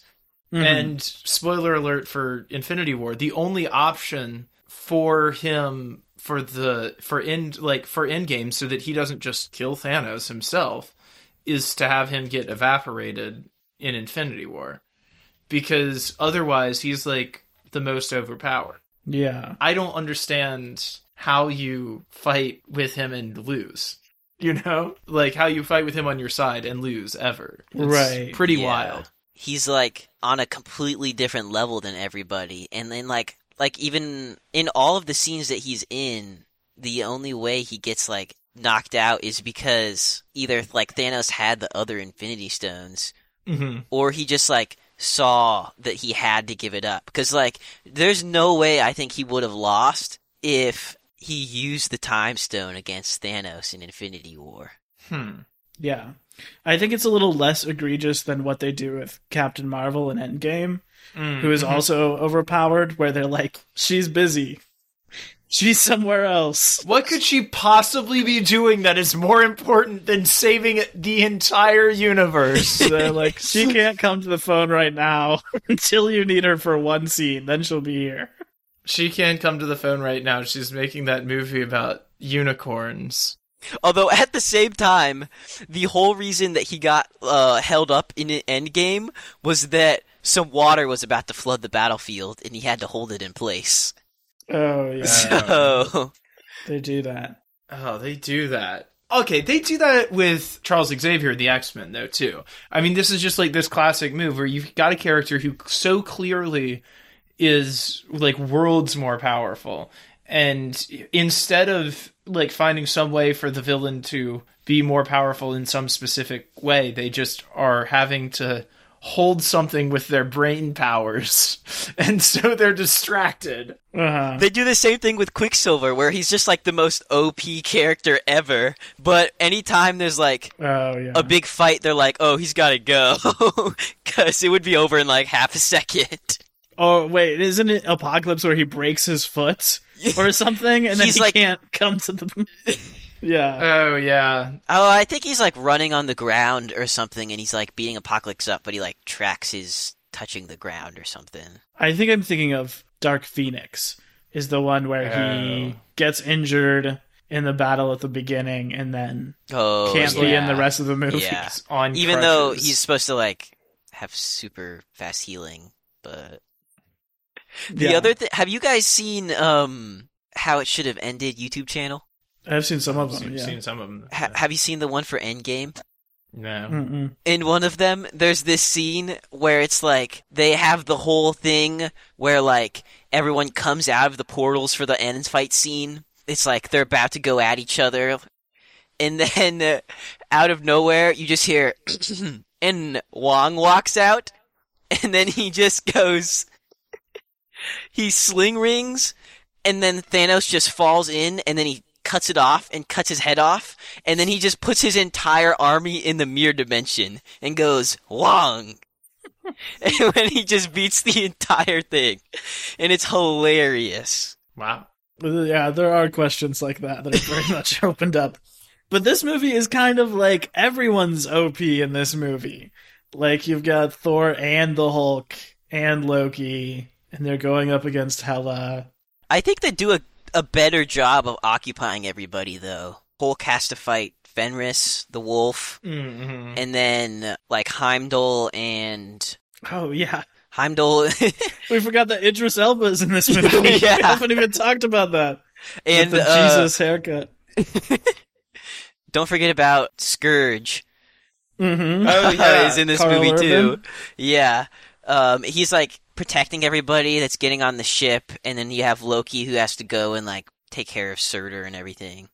Mm. And spoiler alert for Infinity War, the only option for him for Endgame, so that he doesn't just kill Thanos himself, is to have him get evaporated in Infinity War, because otherwise he's, like, the most overpowered. Yeah, I don't understand how you fight with him and lose, you know? Like, how you fight with him on your side and lose ever. It's right. Pretty wild. He's, like, on a completely different level than everybody. And then, like even in all of the scenes that he's in, the only way he gets, like, knocked out is because either, like, Thanos had the other Infinity Stones, or he just, like, saw that he had to give it up. Because, like, there's no way I think he would have lost if... he used the Time Stone against Thanos in Infinity War. Yeah. I think it's a little less egregious than what they do with Captain Marvel in Endgame, who is also overpowered, where they're like, she's busy. She's somewhere else. What could she possibly be doing that is more important than saving the entire universe? They're like, she can't come to the phone right now until you need her for one scene. Then she'll be here. She can't come to the phone right now. She's making that movie about unicorns. Although at the same time, the whole reason that he got held up in an Endgame was that some water was about to flood the battlefield, and he had to hold it in place. Oh yeah, so... they do that. Oh, they do that. Okay, they do that with Charles Xavier in the X-Men, though, too. I mean, this is just, like, this classic move where you've got a character who so clearly is, like, worlds more powerful. And instead of, like, finding some way for the villain to be more powerful in some specific way, they just are having to hold something with their brain powers, and so they're distracted. They do the same thing with Quicksilver, where he's just like the most OP character ever, but anytime there's like a big fight, they're like, oh, he's gotta go, because it would be over in like half a second. Oh, wait, isn't it Apocalypse where he breaks his foot or something, and then he like... can't come to the... Yeah. Oh, yeah. Oh, I think he's, like, running on the ground or something, and he's, like, beating Apocalypse up, but he, like, tracks his touching the ground or something. I think I'm thinking of Dark Phoenix is the one where he gets injured in the battle at the beginning and then can't be in the rest of the movies on crutches. Even though he's supposed to, like, have super fast healing, but... The other thing... Have you guys seen How It Should Have Ended YouTube channel? I've seen some of them. Have you seen the one for Endgame? No. Mm-mm. In one of them, there's this scene where it's like they have the whole thing where like everyone comes out of the portals for the end fight scene. It's like they're about to go at each other, and then out of nowhere you just hear and Wong walks out, and then he just goes, he sling rings, and then Thanos just falls in, and then he cuts it off and cuts his head off, and then he just puts his entire army in the mirror dimension and goes Wong, and when he just beats the entire thing, and it's hilarious. Wow. Yeah, there are questions like that that are very much opened up, but this movie is kind of like everyone's OP in this movie. Like you've got Thor and the Hulk and Loki, and they're going up against Hela. I think they do a better job of occupying everybody, though. Hulk has to fight Fenris, the wolf, and then, like, Heimdall and... Oh, yeah. Heimdall... We forgot that Idris Elba is in this movie. We haven't even talked about that. And with the Jesus haircut. Don't forget about Scourge. Oh, yeah. He's in this movie, too. Yeah. He's, like... protecting everybody that's getting on the ship, and then you have Loki who has to go and like take care of Surtur and everything.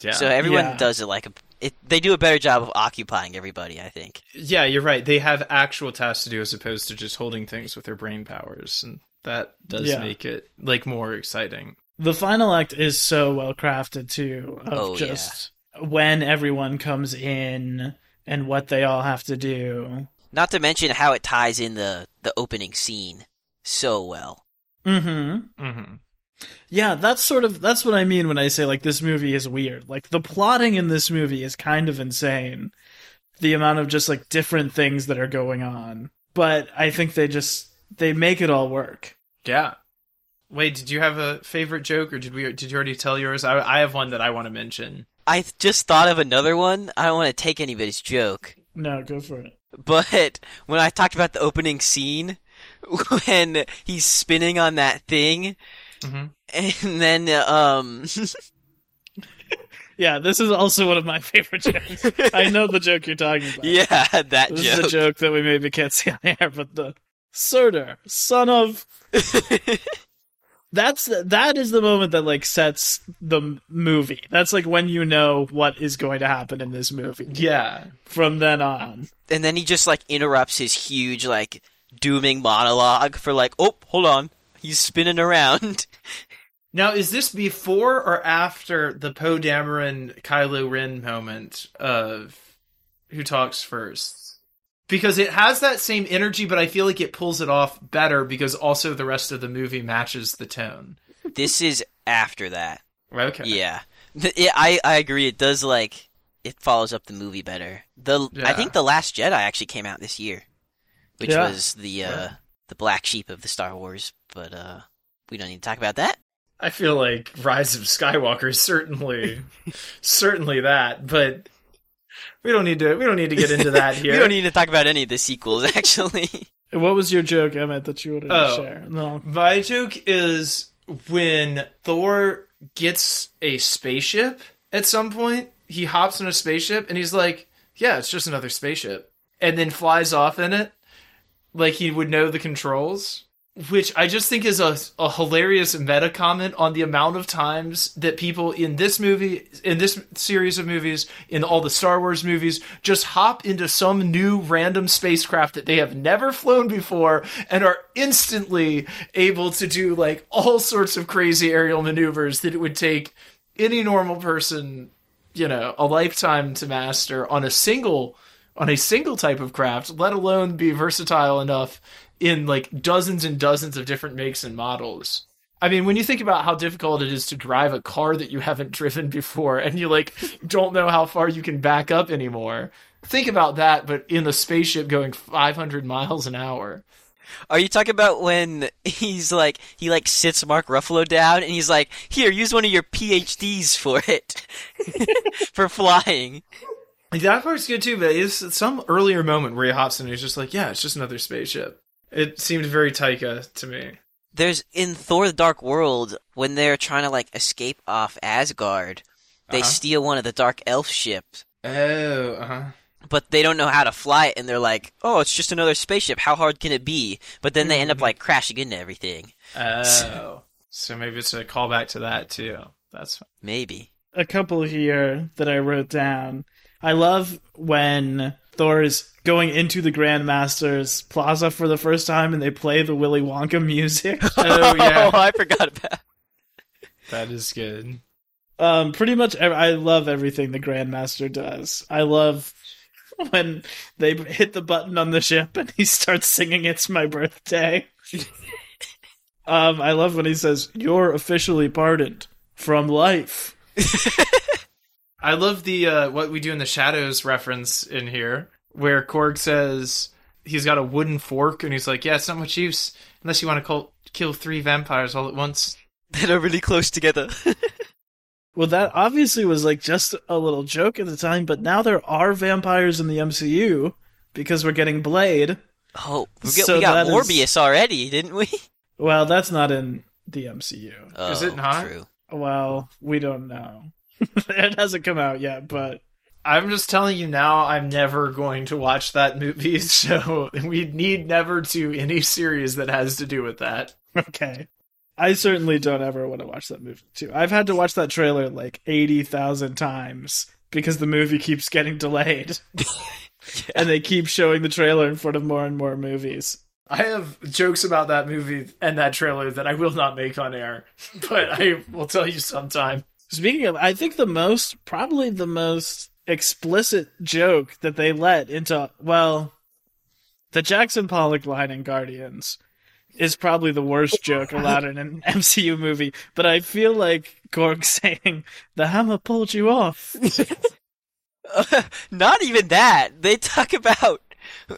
Yeah. So everyone does it like they do a better job of occupying everybody, I think. Yeah, you're right. They have actual tasks to do as opposed to just holding things with their brain powers, and that does make it like more exciting. The final act is so well crafted too, of just when everyone comes in and what they all have to do. Not to mention how it ties in the opening scene so well. Yeah, that's what I mean when I say like this movie is weird. Like the plotting in this movie is kind of insane. The amount of just like different things that are going on. But I think they make it all work. Yeah. Wait, did you have a favorite joke, or did you already tell yours? I have one that I want to mention. I just thought of another one. I don't want to take anybody's joke. No, go for it. But when I talked about the opening scene, when he's spinning on that thing, and then, yeah, this is also one of my favorite jokes. I know the joke you're talking about. Yeah, this joke. This is a joke that we maybe can't see on air, but the Surtur, son of... That is the moment that like sets the movie. That's like when you know what is going to happen in this movie. Yeah. From then on. And then he just like interrupts his huge like dooming monologue for like, oh, hold on. He's spinning around. Now, is this before or after the Poe Dameron Kylo Ren moment of who talks first? Because it has that same energy, but I feel like it pulls it off better because also the rest of the movie matches the tone. This is after that. Okay. Yeah. I agree. It does, like, it follows up the movie better. I think The Last Jedi actually came out this year, which was the black sheep of the Star Wars, but we don't need to talk about that. I feel like Rise of Skywalker is certainly that, but we don't need to get into that here. We don't need to talk about any of the sequels, actually. What was your joke, Emmett, that you wanted to share? No. My joke is when Thor gets a spaceship at some point, he hops in a spaceship and he's like, yeah, it's just another spaceship. And then flies off in it like he would know the controls, which I just think is a hilarious meta comment on the amount of times that people in this movie, in this series of movies, in all the Star Wars movies, just hop into some new random spacecraft that they have never flown before and are instantly able to do like all sorts of crazy aerial maneuvers that it would take any normal person, you know, a lifetime to master on a single type of craft, let alone be versatile enough in like dozens and dozens of different makes and models. I mean, when you think about how difficult it is to drive a car that you haven't driven before and you like don't know how far you can back up anymore, think about that, but in a spaceship going 500 miles an hour. Are you talking about when he sits Mark Ruffalo down and he's like, here, use one of your PhDs for it, for flying? That part's good too, but it's some earlier moment where he hops in and he's just like, yeah, it's just another spaceship. It seemed very Taika to me. There's, in Thor the Dark World, when they're trying to like escape off Asgard, they steal one of the Dark Elf ships. Oh, uh-huh. But they don't know how to fly it, and they're like, oh, it's just another spaceship, how hard can it be? But then they end up like crashing into everything. Oh. So maybe it's a callback to that too. That's fine. Maybe. A couple here that I wrote down. I love when Thor is going into the Grandmaster's Plaza for the first time and they play the Willy Wonka music. Oh, yeah. I forgot about that. That is good. Pretty much, I love everything the Grandmaster does. I love when they hit the button on the ship and he starts singing It's My Birthday. I love when he says, you're officially pardoned from life. I love the What We Do in the Shadows reference in here, where Korg says he's got a wooden fork, and he's like, yeah, it's not much use, unless you want to kill three vampires all at once that are really close together. Well, that obviously was like just a little joke at the time, but now there are vampires in the MCU, because we're getting Blade. Oh, we got Morbius already, didn't we? Well, that's not in the MCU. Oh, is it not? True. Well, we don't know. It hasn't come out yet, but I'm just telling you now, I'm never going to watch that movie, so we need never do any series that has to do with that. Okay. I certainly don't ever want to watch that movie, too. I've had to watch that trailer like 80,000 times because the movie keeps getting delayed. And they keep showing the trailer in front of more and more movies. I have jokes about that movie and that trailer that I will not make on air, but I will tell you sometime. Speaking of, I think probably the most explicit joke that they let into, well, the Jackson Pollock line in Guardians is probably the worst joke allowed in an MCU movie, but I feel like Gorg saying, the hammer pulled you off. Not even that. They talk about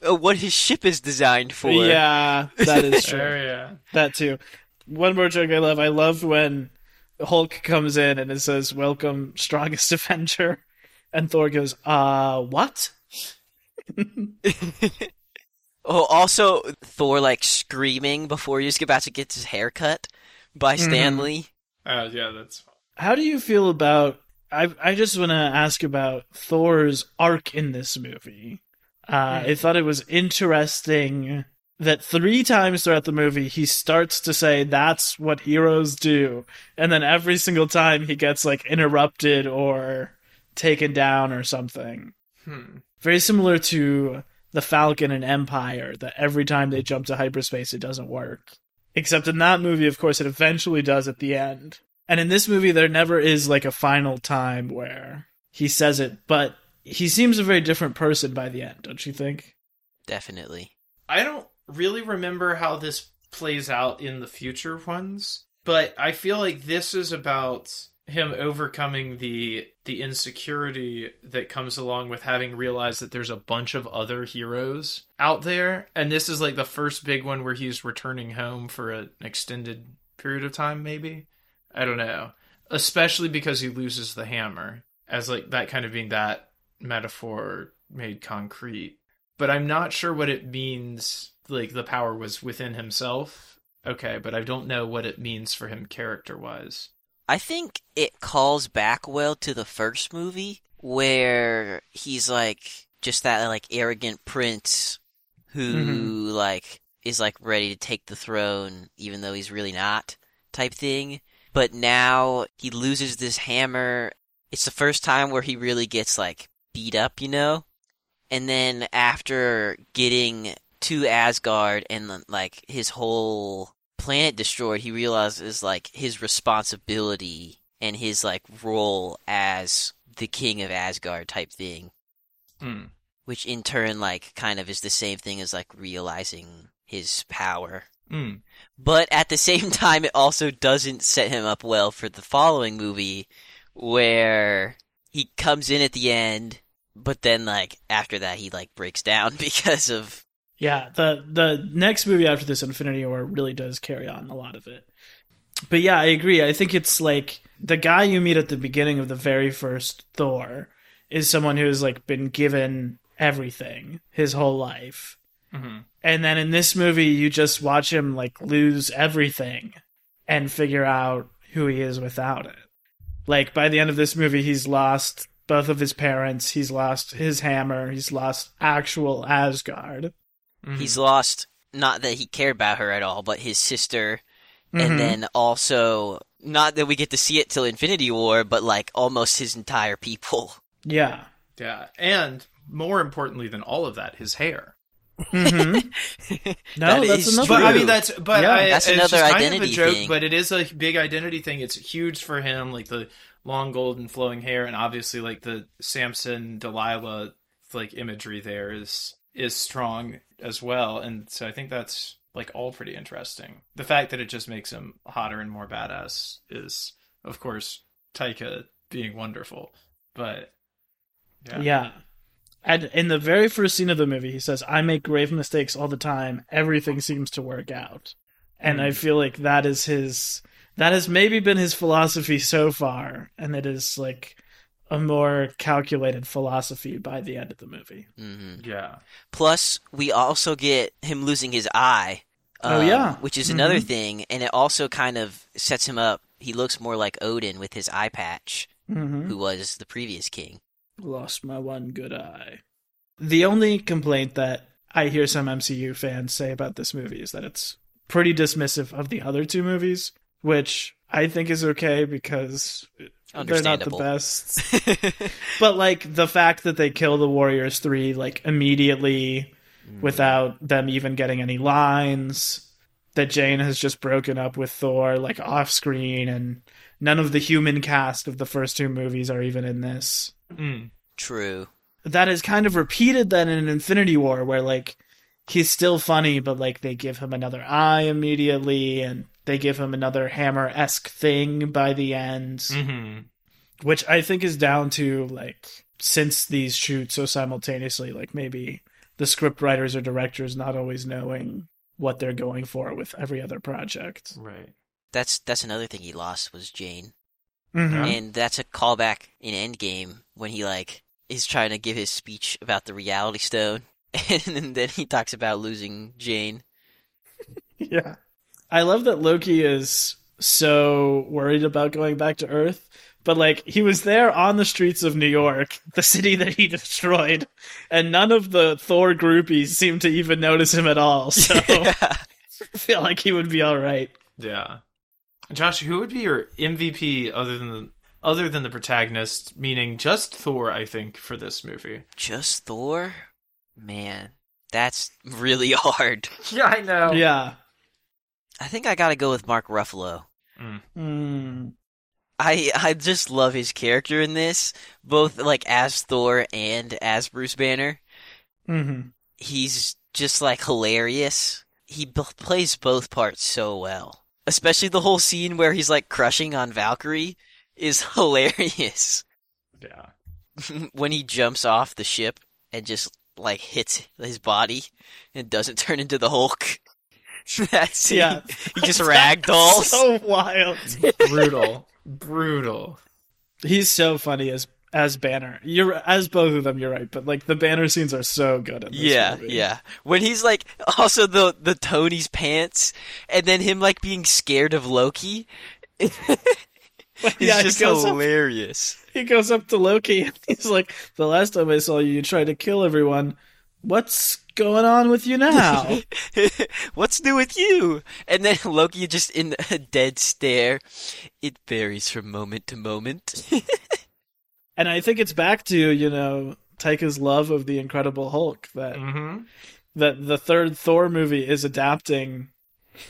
what his ship is designed for. Yeah, that is true. Sure, yeah. That too. One more joke I love when Hulk comes in and it says, welcome, strongest Avenger. And Thor goes, what? Oh, also, Thor, like, screaming before he's about to get his hair cut by Stan Lee. Yeah, that's fun. How do you feel about... I just want to ask about Thor's arc in this movie. I thought it was interesting that 3 times throughout the movie he starts to say that's what heroes do, and then every single time he gets like interrupted or taken down or something. Very similar to the Falcon and Empire, that every time they jump to hyperspace it doesn't work, except in that movie of course it eventually does at the end. And in this movie there never is like a final time where he says it, but he seems a very different person by the end, don't you think? Definitely. I don't really remember how this plays out in the future ones, but I feel like this is about him overcoming the insecurity that comes along with having realized that there's a bunch of other heroes out there, and this is like the first big one where he's returning home for an extended period of time, maybe. I don't know. Especially because he loses the hammer, as like that kind of being that metaphor made concrete. But I'm not sure what it means, like the power was within himself. Okay, but I don't know what it means for him character-wise. I think it calls back well to the first movie, where he's like just that like arrogant prince who like is like ready to take the throne even though he's really not type thing. But now he loses this hammer. It's the first time where he really gets like beat up, you know? And then after getting to Asgard and like his whole planet destroyed, he realizes like his responsibility and his like role as the king of Asgard type thing, which in turn like kind of is the same thing as like realizing his power. But at the same time, it also doesn't set him up well for the following movie, where he comes in at the end, but then like after that he like breaks down because of the next movie after this, Infinity War, really does carry on a lot of it. But yeah, I agree. I think it's like the guy you meet at the beginning of the very first Thor is someone who's like been given everything his whole life. And then in this movie, you just watch him like lose everything and figure out who he is without it. Like by the end of this movie, he's lost both of his parents. He's lost his hammer. He's lost actual Asgard. He's lost, not that he cared about her at all, but his sister, and then also, not that we get to see it till Infinity War, but like almost his entire people. Yeah. Yeah, and more importantly than all of that, his hair. No, that's another. But, I mean, that's another identity thing. It's kind of a joke, but it is a big identity thing. It's huge for him, like the long golden flowing hair, and obviously like the Samson, Delilah, like imagery there is strong as well, and so I think that's like all pretty interesting. The fact that it just makes him hotter and more badass is, of course, Taika being wonderful, but yeah. And in the very first scene of the movie, he says, "I make grave mistakes all the time. Everything seems to work out," and I feel like that has maybe been his philosophy so far, and it is like a more calculated philosophy by the end of the movie. Yeah. Plus, we also get him losing his eye, which is another thing, and it also kind of sets him up. He looks more like Odin with his eye patch, who was the previous king. Lost my one good eye. The only complaint that I hear some MCU fans say about this movie is that it's pretty dismissive of the other two movies, which I think is okay because they're not the best. But like the fact that they kill the Warriors 3 like immediately without them even getting any lines, that Jane has just broken up with Thor like off screen, and none of the human cast of the first two movies are even in this. True. That is kind of repeated then in Infinity War, where like he's still funny, but like they give him another eye immediately, and they give him another hammer-esque thing by the end, which I think is down to, like, since these shoot so simultaneously, like, maybe the script writers or directors not always knowing what they're going for with every other project. Right. That's another thing he lost was Jane. And that's a callback in Endgame when he, like, is trying to give his speech about the Reality Stone, and then he talks about losing Jane. Yeah. I love that Loki is so worried about going back to Earth, but like he was there on the streets of New York, the city that he destroyed, and none of the Thor groupies seem to even notice him at all. So I feel like he would be all right. Yeah. Josh, who would be your MVP other than the protagonist, meaning just Thor, I think, for this movie? Just Thor? Man, that's really hard. Yeah, I know. Yeah. I think I gotta go with Mark Ruffalo. I just love his character in this, both like as Thor and as Bruce Banner. He's just like hilarious. He plays both parts so well. Especially the whole scene where he's like crushing on Valkyrie is hilarious. Yeah. When he jumps off the ship and just like hits his body and doesn't turn into the Hulk. That scene. Yeah. He just ragdolls. So wild. Brutal. Brutal. He's so funny as Banner. You're as both of them, you're right, but like the Banner scenes are so good in this movie. Yeah. When he's like also the Tony's pants and then him like being scared of Loki. It's just hilarious. He goes up to Loki and he's like, the last time I saw you, you tried to kill everyone. What's going on with you now? What's new with you? And then Loki just in a dead stare. It varies from moment to moment. And I think it's back to, you know, Taika's love of the Incredible Hulk that the third Thor movie is adapting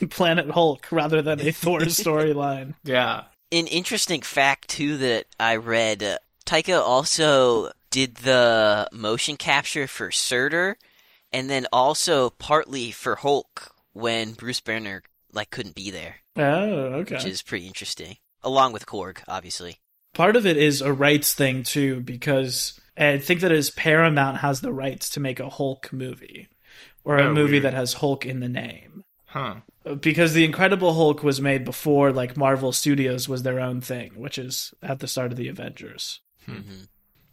Planet Hulk rather than a Thor storyline. Yeah. An interesting fact, too, that I read, Taika also did the motion capture for Surtur, and then also partly for Hulk when Bruce Banner like couldn't be there. Oh, okay. Which is pretty interesting, along with Korg, obviously. Part of it is a rights thing, too, because I think that is Paramount has the rights to make a Hulk movie, or a movie that has Hulk in the name. Huh. Because the Incredible Hulk was made before, like, Marvel Studios was their own thing, which is at the start of the Avengers. Mm-hmm.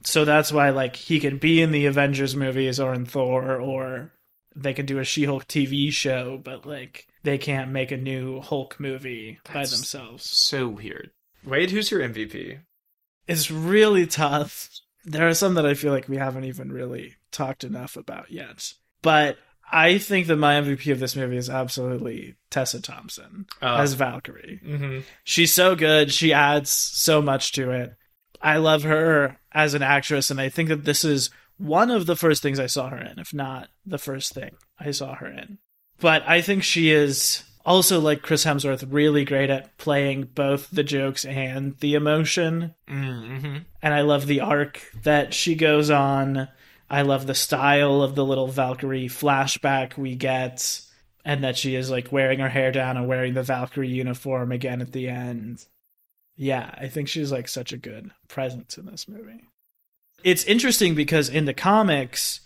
So that's why, like, he can be in the Avengers movies or in Thor, or they can do a She-Hulk TV show, but, like, they can't make a new Hulk movie by themselves. So weird. Wade, who's your MVP? It's really tough. There are some that I feel like we haven't even really talked enough about yet. But I think that my MVP of this movie is absolutely Tessa Thompson as Valkyrie. Mm-hmm. She's so good. She adds so much to it. I love her as an actress, and I think that this is one of the first things I saw her in, if not the first thing I saw her in. But I think she is also, like Chris Hemsworth, really great at playing both the jokes and the emotion. Mm-hmm. And I love the arc that she goes on. I love the style of the little Valkyrie flashback we get, and that she is like wearing her hair down and wearing the Valkyrie uniform again at the end. Yeah, I think she's like such a good presence in this movie. It's interesting because in the comics,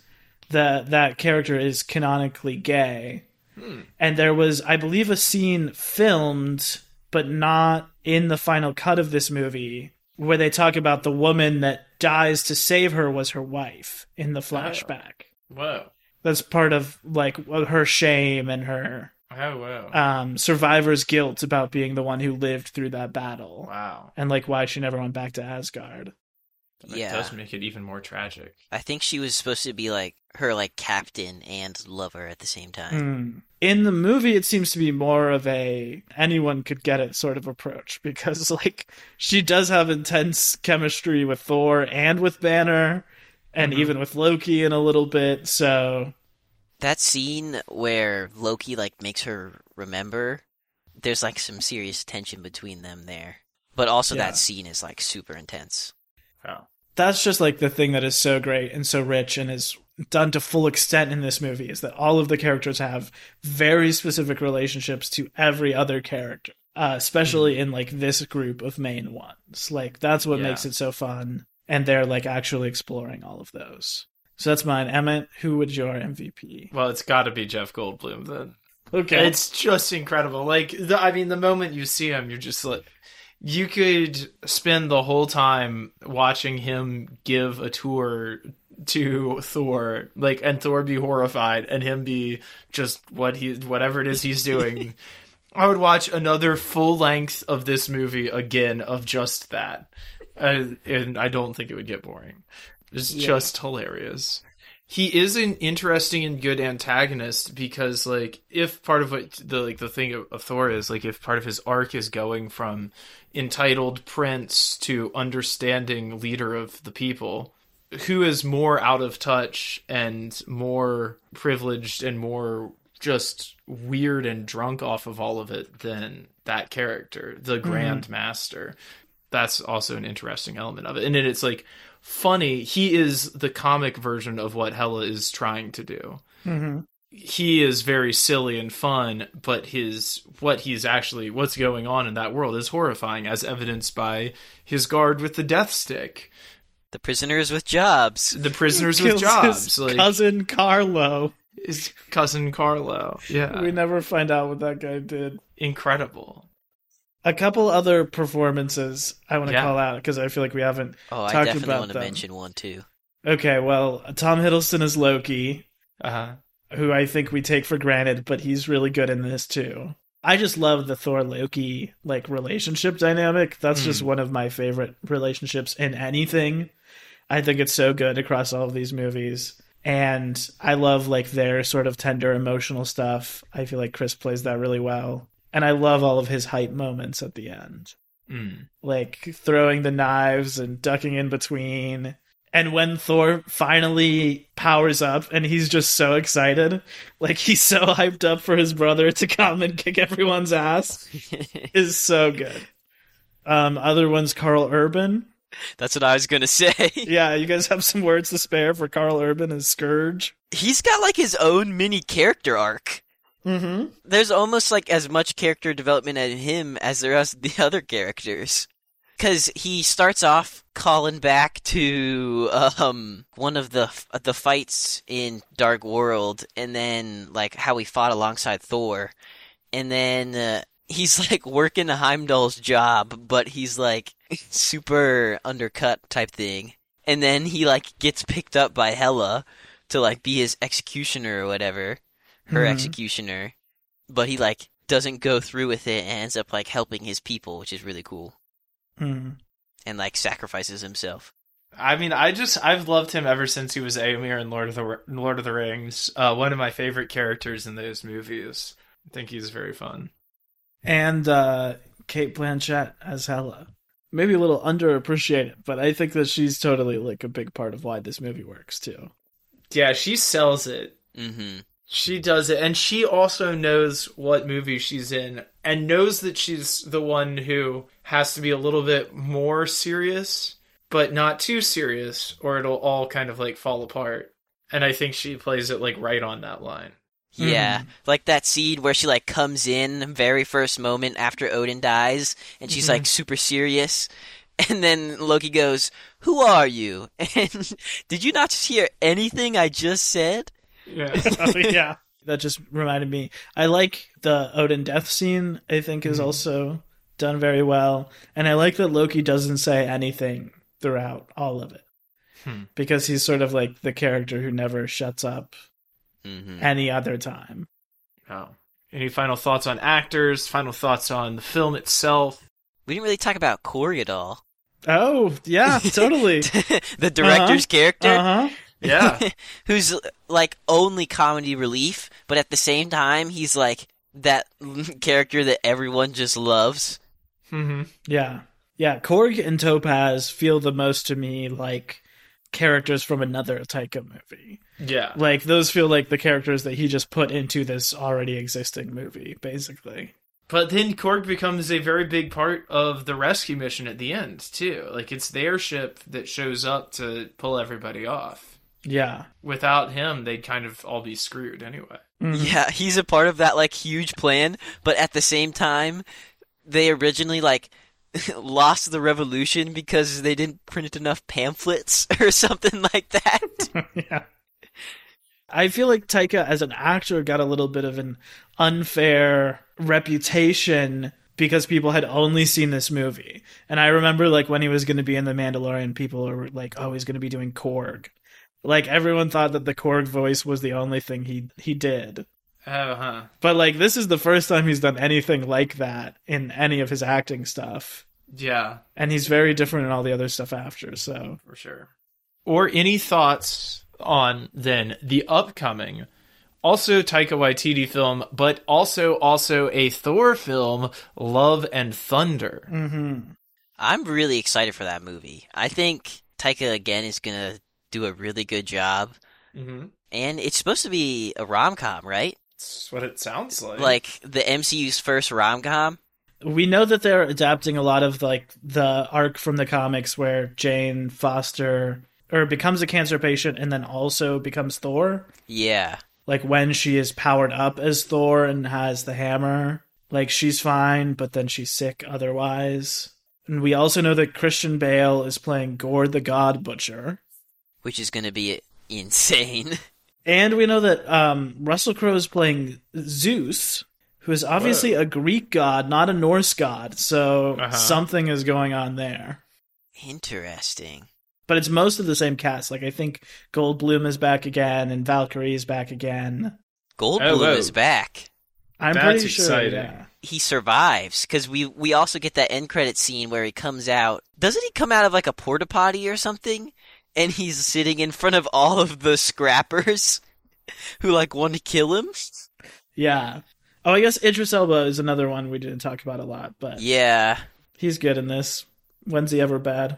that character is canonically gay. Hmm. And there was, I believe, a scene filmed, but not in the final cut of this movie, where they talk about the woman that dies to save her was her wife in the flashback. Oh. Whoa. That's part of like her shame and her survivor's guilt about being the one who lived through that battle. Wow. And like why she never went back to Asgard. That does make it even more tragic. I think she was supposed to be like her like captain and lover at the same time. Mm. In the movie, it seems to be more of a anyone could get it sort of approach because like she does have intense chemistry with Thor and with Banner and even with Loki in a little bit. So that scene where Loki like makes her remember, there's like some serious tension between them there. But also that scene is like super intense. Oh. That's just like the thing that is so great and so rich and is done to full extent in this movie is that all of the characters have very specific relationships to every other character, especially in like this group of main ones. Like that's what makes it so fun. And they're like actually exploring all of those. So that's mine. Emmett, who would your MVP? Well, it's got to be Jeff Goldblum then. Okay. It's just incredible. Like, the moment you see him, you're just like, you could spend the whole time watching him give a tour to Thor, like, and Thor be horrified and him be just whatever it is he's doing. I would watch another full length of this movie again of just that. And I don't think it would get boring. It's just hilarious. He is an interesting and good antagonist because, like, if part of what the thing of Thor is, like, if part of his arc is going from entitled prince to understanding leader of the people, who is more out of touch and more privileged and more just weird and drunk off of all of it than that character, the Grand Master. That's also an interesting element of it. And then it's like, funny, he is the comic version of what Hela is trying to do. Mm-hmm. He is very silly and fun, but what's going on in that world is horrifying, as evidenced by his guard with the death stick. The prisoners with jobs. The prisoners with jobs. His cousin Carlo. His cousin Carlo. Yeah. We never find out what that guy did. Incredible. A couple other performances I want to call out because I feel like we haven't talked about them. Oh, I definitely want to mention one too. Okay, well, Tom Hiddleston is Loki, who I think we take for granted, but he's really good in this too. I just love the Thor-Loki relationship dynamic. That's just one of my favorite relationships in anything. I think it's so good across all of these movies. And I love their sort of tender emotional stuff. I feel like Chris plays that really well. And I love all of his hype moments at the end. Mm. Throwing the knives and ducking in between. And when Thor finally powers up and he's just so excited, he's so hyped up for his brother to come and kick everyone's ass is so good. Other one's Carl Urban. That's what I was going to say. Yeah, you guys have some words to spare for Carl Urban as Scourge? He's got his own mini character arc. Mm-hmm. There's almost as much character development in him as there is the other characters. Because he starts off calling back to one of the fights in Dark World, and then how he fought alongside Thor, and then he's working Heimdall's job, but he's super undercut type thing, and then he gets picked up by Hela to be his executioner or whatever. Her executioner, but he doesn't go through with it and ends up helping his people, which is really cool. Mm. And sacrifices himself. I mean, I've loved him ever since he was Aemir in Lord of the Rings. One of my favorite characters in those movies. I think he's very fun. And Cate Blanchett as Hela, maybe a little underappreciated, but I think that she's totally a big part of why this movie works too. Yeah, she sells it. Mm-hmm. She does it, and she also knows what movie she's in, and knows that she's the one who has to be a little bit more serious, but not too serious, or it'll all kind of, fall apart. And I think she plays it, right on that line. Yeah, that scene where she, comes in very first moment after Odin dies, and she's, super serious, and then Loki goes, "Who are you? And did you not just hear anything I just said?" Yeah. Yeah, that just reminded me. I like the Odin death scene, I think, is also done very well. And I like that Loki doesn't say anything throughout all of it. Because he's sort of the character who never shuts up any other time. Oh. Any final thoughts on actors? Final thoughts on the film itself? We didn't really talk about Corey at all. Oh, yeah, totally. The director's character? Uh-huh. Yeah. Who's only comedy relief, but at the same time, he's that character that everyone just loves. Mm-hmm. Yeah. Yeah. Korg and Topaz feel the most to me characters from another Taika movie. Yeah. Those feel the characters that he just put into this already existing movie, basically. But then Korg becomes a very big part of the rescue mission at the end, too. It's their ship that shows up to pull everybody off. Yeah. Without him, they'd kind of all be screwed anyway. Mm-hmm. Yeah, he's a part of that, huge plan, but at the same time, they originally, lost the revolution because they didn't print enough pamphlets or something like that. Yeah. I feel like Taika, as an actor, got a little bit of an unfair reputation because people had only seen this movie. And I remember, when he was going to be in The Mandalorian, people were oh, he's going to be doing Korg. Everyone thought that the Korg voice was the only thing he did. Oh, huh. But, this is the first time he's done anything like that in any of his acting stuff. Yeah. And he's very different in all the other stuff after, so. For sure. Or any thoughts on, then, the upcoming, also Taika Waititi film, but also a Thor film, Love and Thunder. Mm-hmm. I'm really excited for that movie. I think Taika, again, is going to do a really good job. Mm-hmm. And it's supposed to be a rom-com, right? That's what it sounds like. The MCU's first rom-com. We know that they're adapting a lot of the arc from the comics where Jane Foster becomes a cancer patient and then also becomes Thor. Yeah. When she is powered up as Thor and has the hammer, she's fine, but then she's sick otherwise. And we also know that Christian Bale is playing Gore the God Butcher. Which is going to be insane. And we know that Russell Crowe is playing Zeus, who is obviously a Greek god, not a Norse god. So something is going on there. Interesting. But it's most of the same cast. Like, I think Goldblum is back again, and Valkyrie is back again. Goldblum is back. That's pretty exciting. Yeah. He survives, because we also get that end credit scene where he comes out. Doesn't he come out of like a porta potty or something? And he's sitting in front of all of the scrappers who like want to kill him. Yeah. Oh, I guess Idris Elba is another one we didn't talk about a lot, but yeah, he's good in this. When's he ever bad?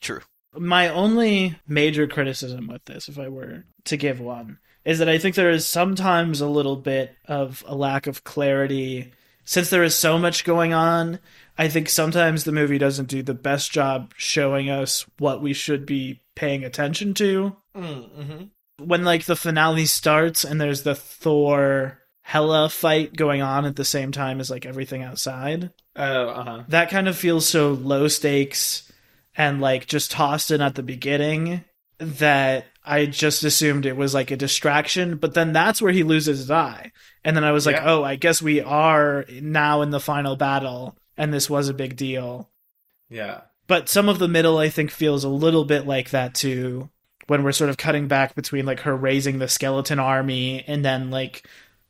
True. My only major criticism with this, if I were to give one, is that I think there is sometimes a little bit of a lack of clarity. Since there is so much going on, I think sometimes the movie doesn't do the best job showing us what we should be paying attention to. Mm-hmm. When, like, the finale starts and there's the Thor-Hela fight going on at the same time as, like, everything outside. That kind of feels so low stakes and, like, just tossed in at the beginning that I just assumed it was, like, a distraction. But then that's where he loses his eye. And then I was like, oh, I guess we are now in the final battle. And this was a big deal. Yeah. But some of the middle, I think, feels a little bit like that, too, when we're sort of cutting back between, like, her raising the skeleton army and then, like,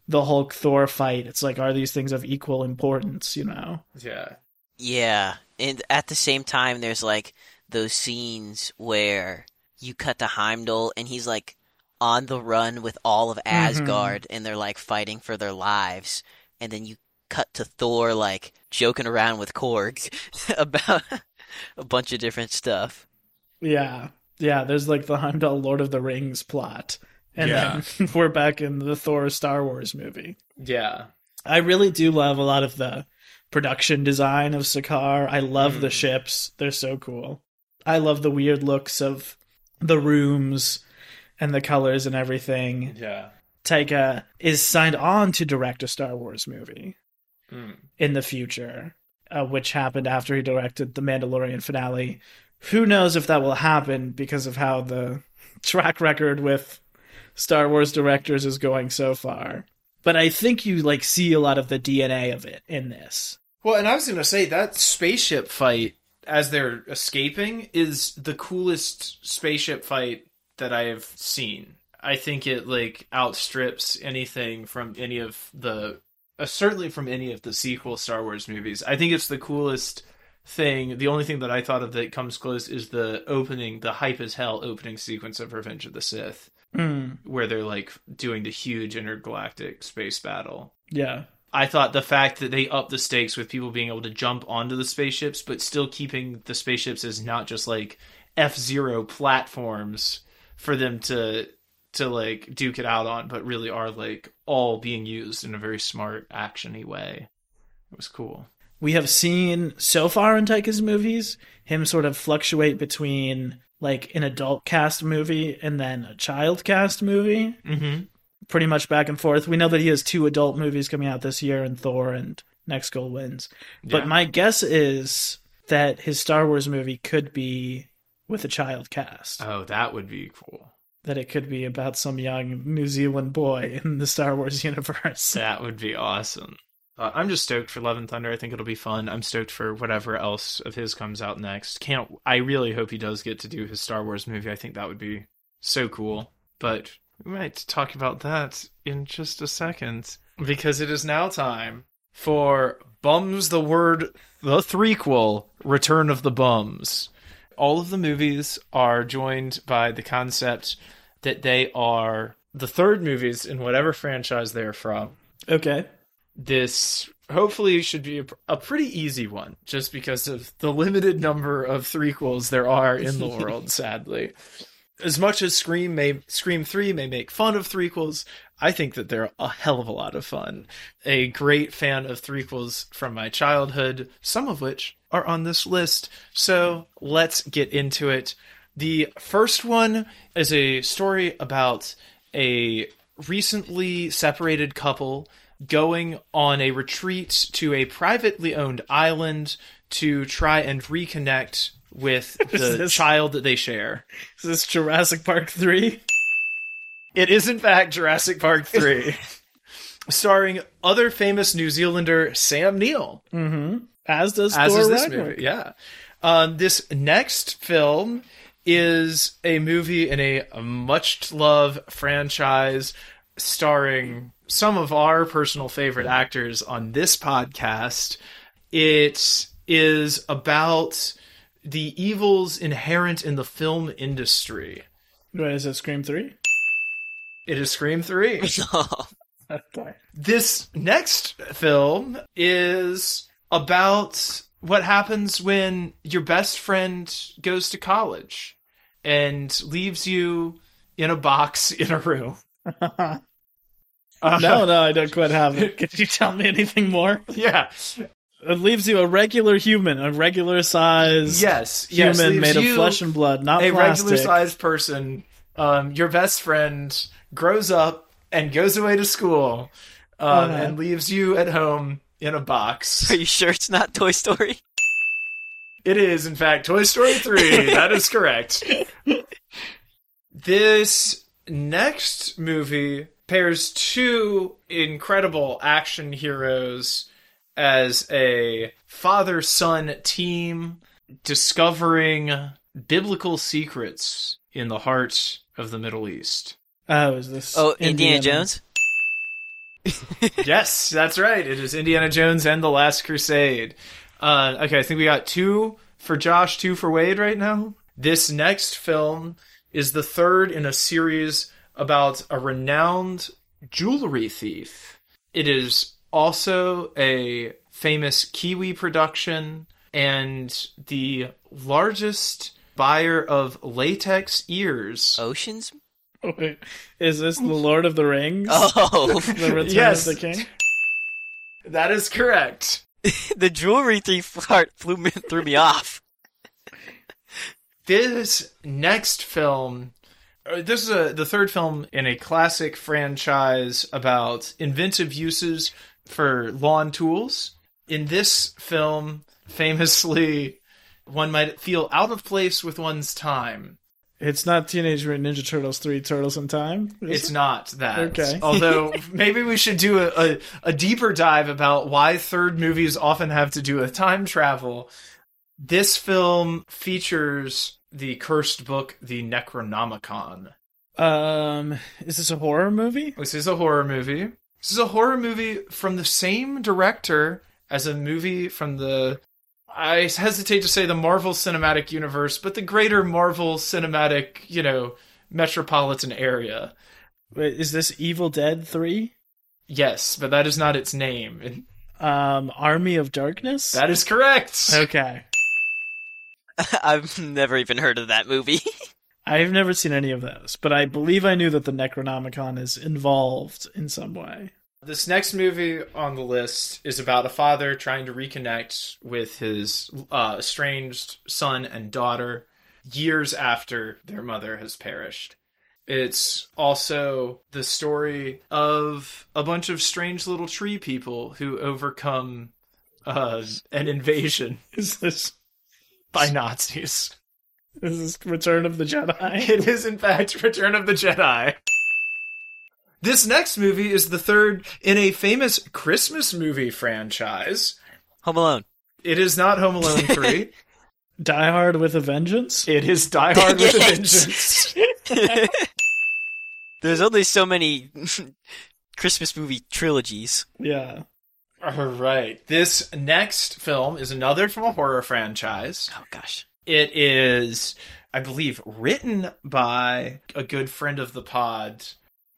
the Hulk-Thor fight. It's like, are these things of equal importance, you know? Yeah. Yeah. And at the same time, there's, like, those scenes where you cut to Heimdall and he's, like, on the run with all of Asgard and they're, like, fighting for their lives. And then you cut to Thor, like, joking around with Korg about a bunch of different stuff. Yeah. Yeah, there's, like, the Heimdall Lord of the Rings plot. And then we're back in the Thor Star Wars movie. Yeah. I really do love a lot of the production design of Sakaar. I love the ships. They're so cool. I love the weird looks of the rooms and the colors and everything. Yeah. Taika is signed on to direct a Star Wars movie. In the future, which happened after he directed the Mandalorian finale. Who knows if that will happen because of how the track record with Star Wars directors is going so far. But I think you, like, see a lot of the DNA of it in this. Well, and I was going to say, that spaceship fight as they're escaping is the coolest spaceship fight that I have seen. I think it, like, outstrips anything from any of the... certainly from any of the sequel Star Wars movies. I think it's the coolest thing. The only thing that I thought of that comes close is the opening, the hype as hell opening sequence of Revenge of the Sith, where they're, like, doing the huge intergalactic space battle. Yeah. I thought the fact that they up the stakes with people being able to jump onto the spaceships, but still keeping the spaceships as not just, like, F-Zero platforms for them to like duke it out on, but really are, like, all being used in a very smart, action-y way. It was cool. We have seen so far in Taika's movies him sort of fluctuate between, like, an adult cast movie and then a child cast movie. Mm-hmm. Pretty much back and forth. We know that he has 2 adult movies coming out this year in Thor and Next Goal Wins. But my guess is that his Star Wars movie could be with a child cast. Oh, that would be cool. That it could be about some young New Zealand boy in the Star Wars universe. That would be awesome. I'm just stoked for Love and Thunder. I think it'll be fun. I'm stoked for whatever else of his comes out next. I really hope he does get to do his Star Wars movie. I think that would be so cool. But we might talk about that in just a second, because it is now time for Bums the Word, the threequel, Return of the Bums. All of the movies are joined by the concept that they are the third movies in whatever franchise they're from. Okay. This hopefully should be a pretty easy one, just because of the limited number of threequels there are in the world, sadly. As much as Scream 3 may make fun of threequels, I think that they're a hell of a lot of fun. A great fan of threequels from my childhood, some of which are on this list. So let's get into it. The first one is a story about a recently separated couple going on a retreat to a privately owned island to try and reconnect with the child that they share. Is this Jurassic Park 3? It is, in fact, Jurassic Park 3, starring other famous New Zealander Sam Neill. Mm-hmm. As does Thor Ragnarok. Yeah. This next film is a movie in a much-loved franchise starring some of our personal favorite actors on this podcast. It is about the evils inherent in the film industry. Wait, is it Scream 3? It is Scream 3. This next film is about what happens when your best friend goes to college and leaves you in a box in a room. No, I don't quite have it. Could you tell me anything more? Yeah. It leaves you a regular human, a regular size human made of flesh and blood, not a plastic. A regular sized person. Your best friend grows up and goes away to school and leaves you at home in a box. Are you sure it's not Toy Story? It is, in fact, Toy Story 3. That is correct. This next movie pairs two incredible action heroes as a father-son team discovering biblical secrets in the heart of the Middle East. Oh, is this Indiana Jones? Yes, that's right. It is Indiana Jones and the Last Crusade. Okay, I think we got 2 for Josh, 2 for Wade right now. This next film is the third in a series about a renowned jewelry thief. It is also a famous Kiwi production and the largest buyer of latex ears. Oceans? Wait, is this The Lord of the Rings? Oh! The Return of the King? That is correct. The jewelry thief part threw me off. This next film... This is the third film in a classic franchise about inventive uses for lawn tools. In this film, famously, one might feel out of place with one's time. It's not Teenage Mutant Ninja Turtles 3 Turtles in Time? It's not that. Okay. Although, maybe we should do a deeper dive about why third movies often have to do with time travel. This film features the cursed book, The Necronomicon. Is this a horror movie? This is a horror movie. This is a horror movie from the same director as a movie from the... I hesitate to say the Marvel Cinematic Universe, but the greater Marvel Cinematic, metropolitan area. Wait, is this Evil Dead 3? Yes, but that is not its name. Army of Darkness? That is correct! Okay. I've never even heard of that movie. I've never seen any of those, but I believe I knew that the Necronomicon is involved in some way. This next movie on the list is about a father trying to reconnect with his estranged son and daughter years after their mother has perished. It's also the story of a bunch of strange little tree people who overcome an invasion. Is this by Nazis? Is this Return of the Jedi? It is, in fact, Return of the Jedi. This next movie is the third in a famous Christmas movie franchise. Home Alone. It is not Home Alone 3. Die Hard with a Vengeance? It is Die Hard with a Vengeance. There's only so many Christmas movie trilogies. Yeah. All right. This next film is another from a horror franchise. Oh, gosh. It is, I believe, written by a good friend of the pod,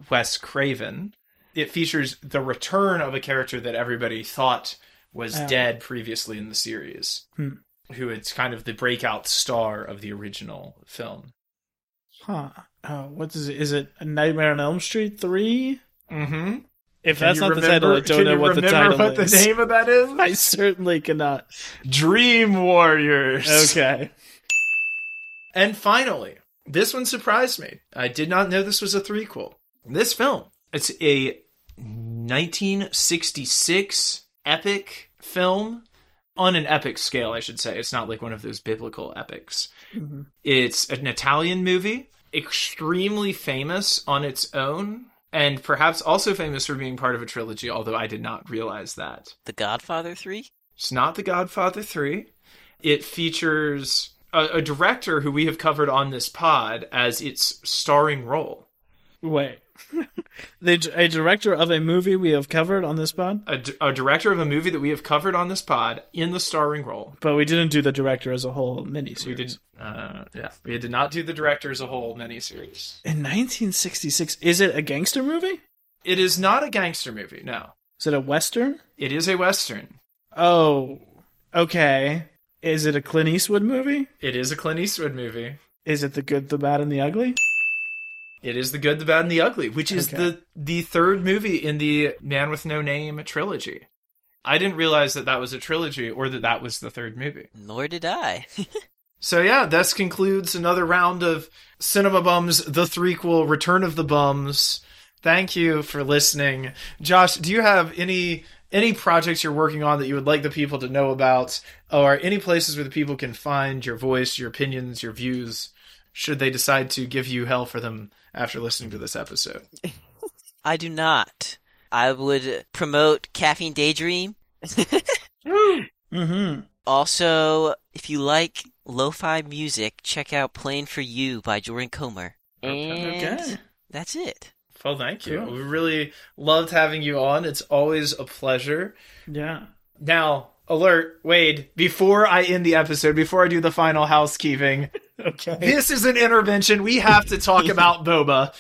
Wes Craven. It features the return of a character that everybody thought was dead previously in the series, who is kind of the breakout star of the original film. Huh. What is it? Is it A Nightmare on Elm Street 3? Mm-hmm. If that's not the title, I don't know what the title is. Can you remember what the name of that is? I certainly cannot. Dream Warriors. Okay. And finally, this one surprised me. I did not know this was a threequel. This film, it's a 1966 epic film, on an epic scale, I should say. It's not like one of those biblical epics. Mm-hmm. It's an Italian movie extremely famous on its own, and perhaps also famous for being part of a trilogy, although I did not realize that. The Godfather 3? It's not The Godfather 3. It features a director who we have covered on this pod as its starring role. Wait. A director of a movie we have covered on this pod? A director of a movie that we have covered on this pod in the starring role. But we didn't do the director as a whole miniseries. We did, we did not do the director as a whole miniseries. In 1966, is it a gangster movie? It is not a gangster movie, no. Is it a Western? It is a Western. Oh, okay. Is it a Clint Eastwood movie? It is a Clint Eastwood movie. Is it The Good, the Bad, and the Ugly? It is The Good, the Bad, and the Ugly, which is the third movie in the Man with No Name trilogy. I didn't realize that that was a trilogy or that that was the third movie. Nor did I. So yeah, this concludes another round of Cinema Bums, the threequel, Return of the Bums. Thank you for listening. Josh, do you have any projects you're working on that you would like the people to know about, or any places where the people can find your voice, your opinions, your views, should they decide to give you hell for them after listening to this episode? I do not. I would promote Caffeine Daydream. Mm-hmm. Also, if you like lo-fi music, check out Playing For You by Jordan Comer. Okay. That's it. Well, thank you. Cool. We really loved having you on. It's always a pleasure. Yeah. Now, alert, Wade, before I end the episode, before I do the final housekeeping... Okay. This is an intervention. We have to talk about Boba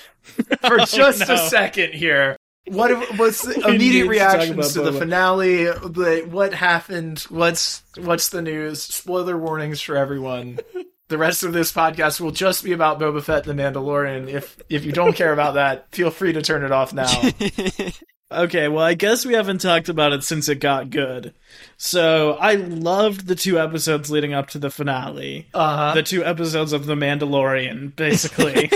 for just a second here. What's the immediate reactions to the finale? What happened? What's the news? Spoiler warnings for everyone. The rest of this podcast will just be about Boba Fett and The Mandalorian. If you don't care about that, feel free to turn it off now. Okay, well, I guess we haven't talked about it since it got good. So, I loved the two episodes leading up to the finale. Uh-huh. The two episodes of The Mandalorian, basically.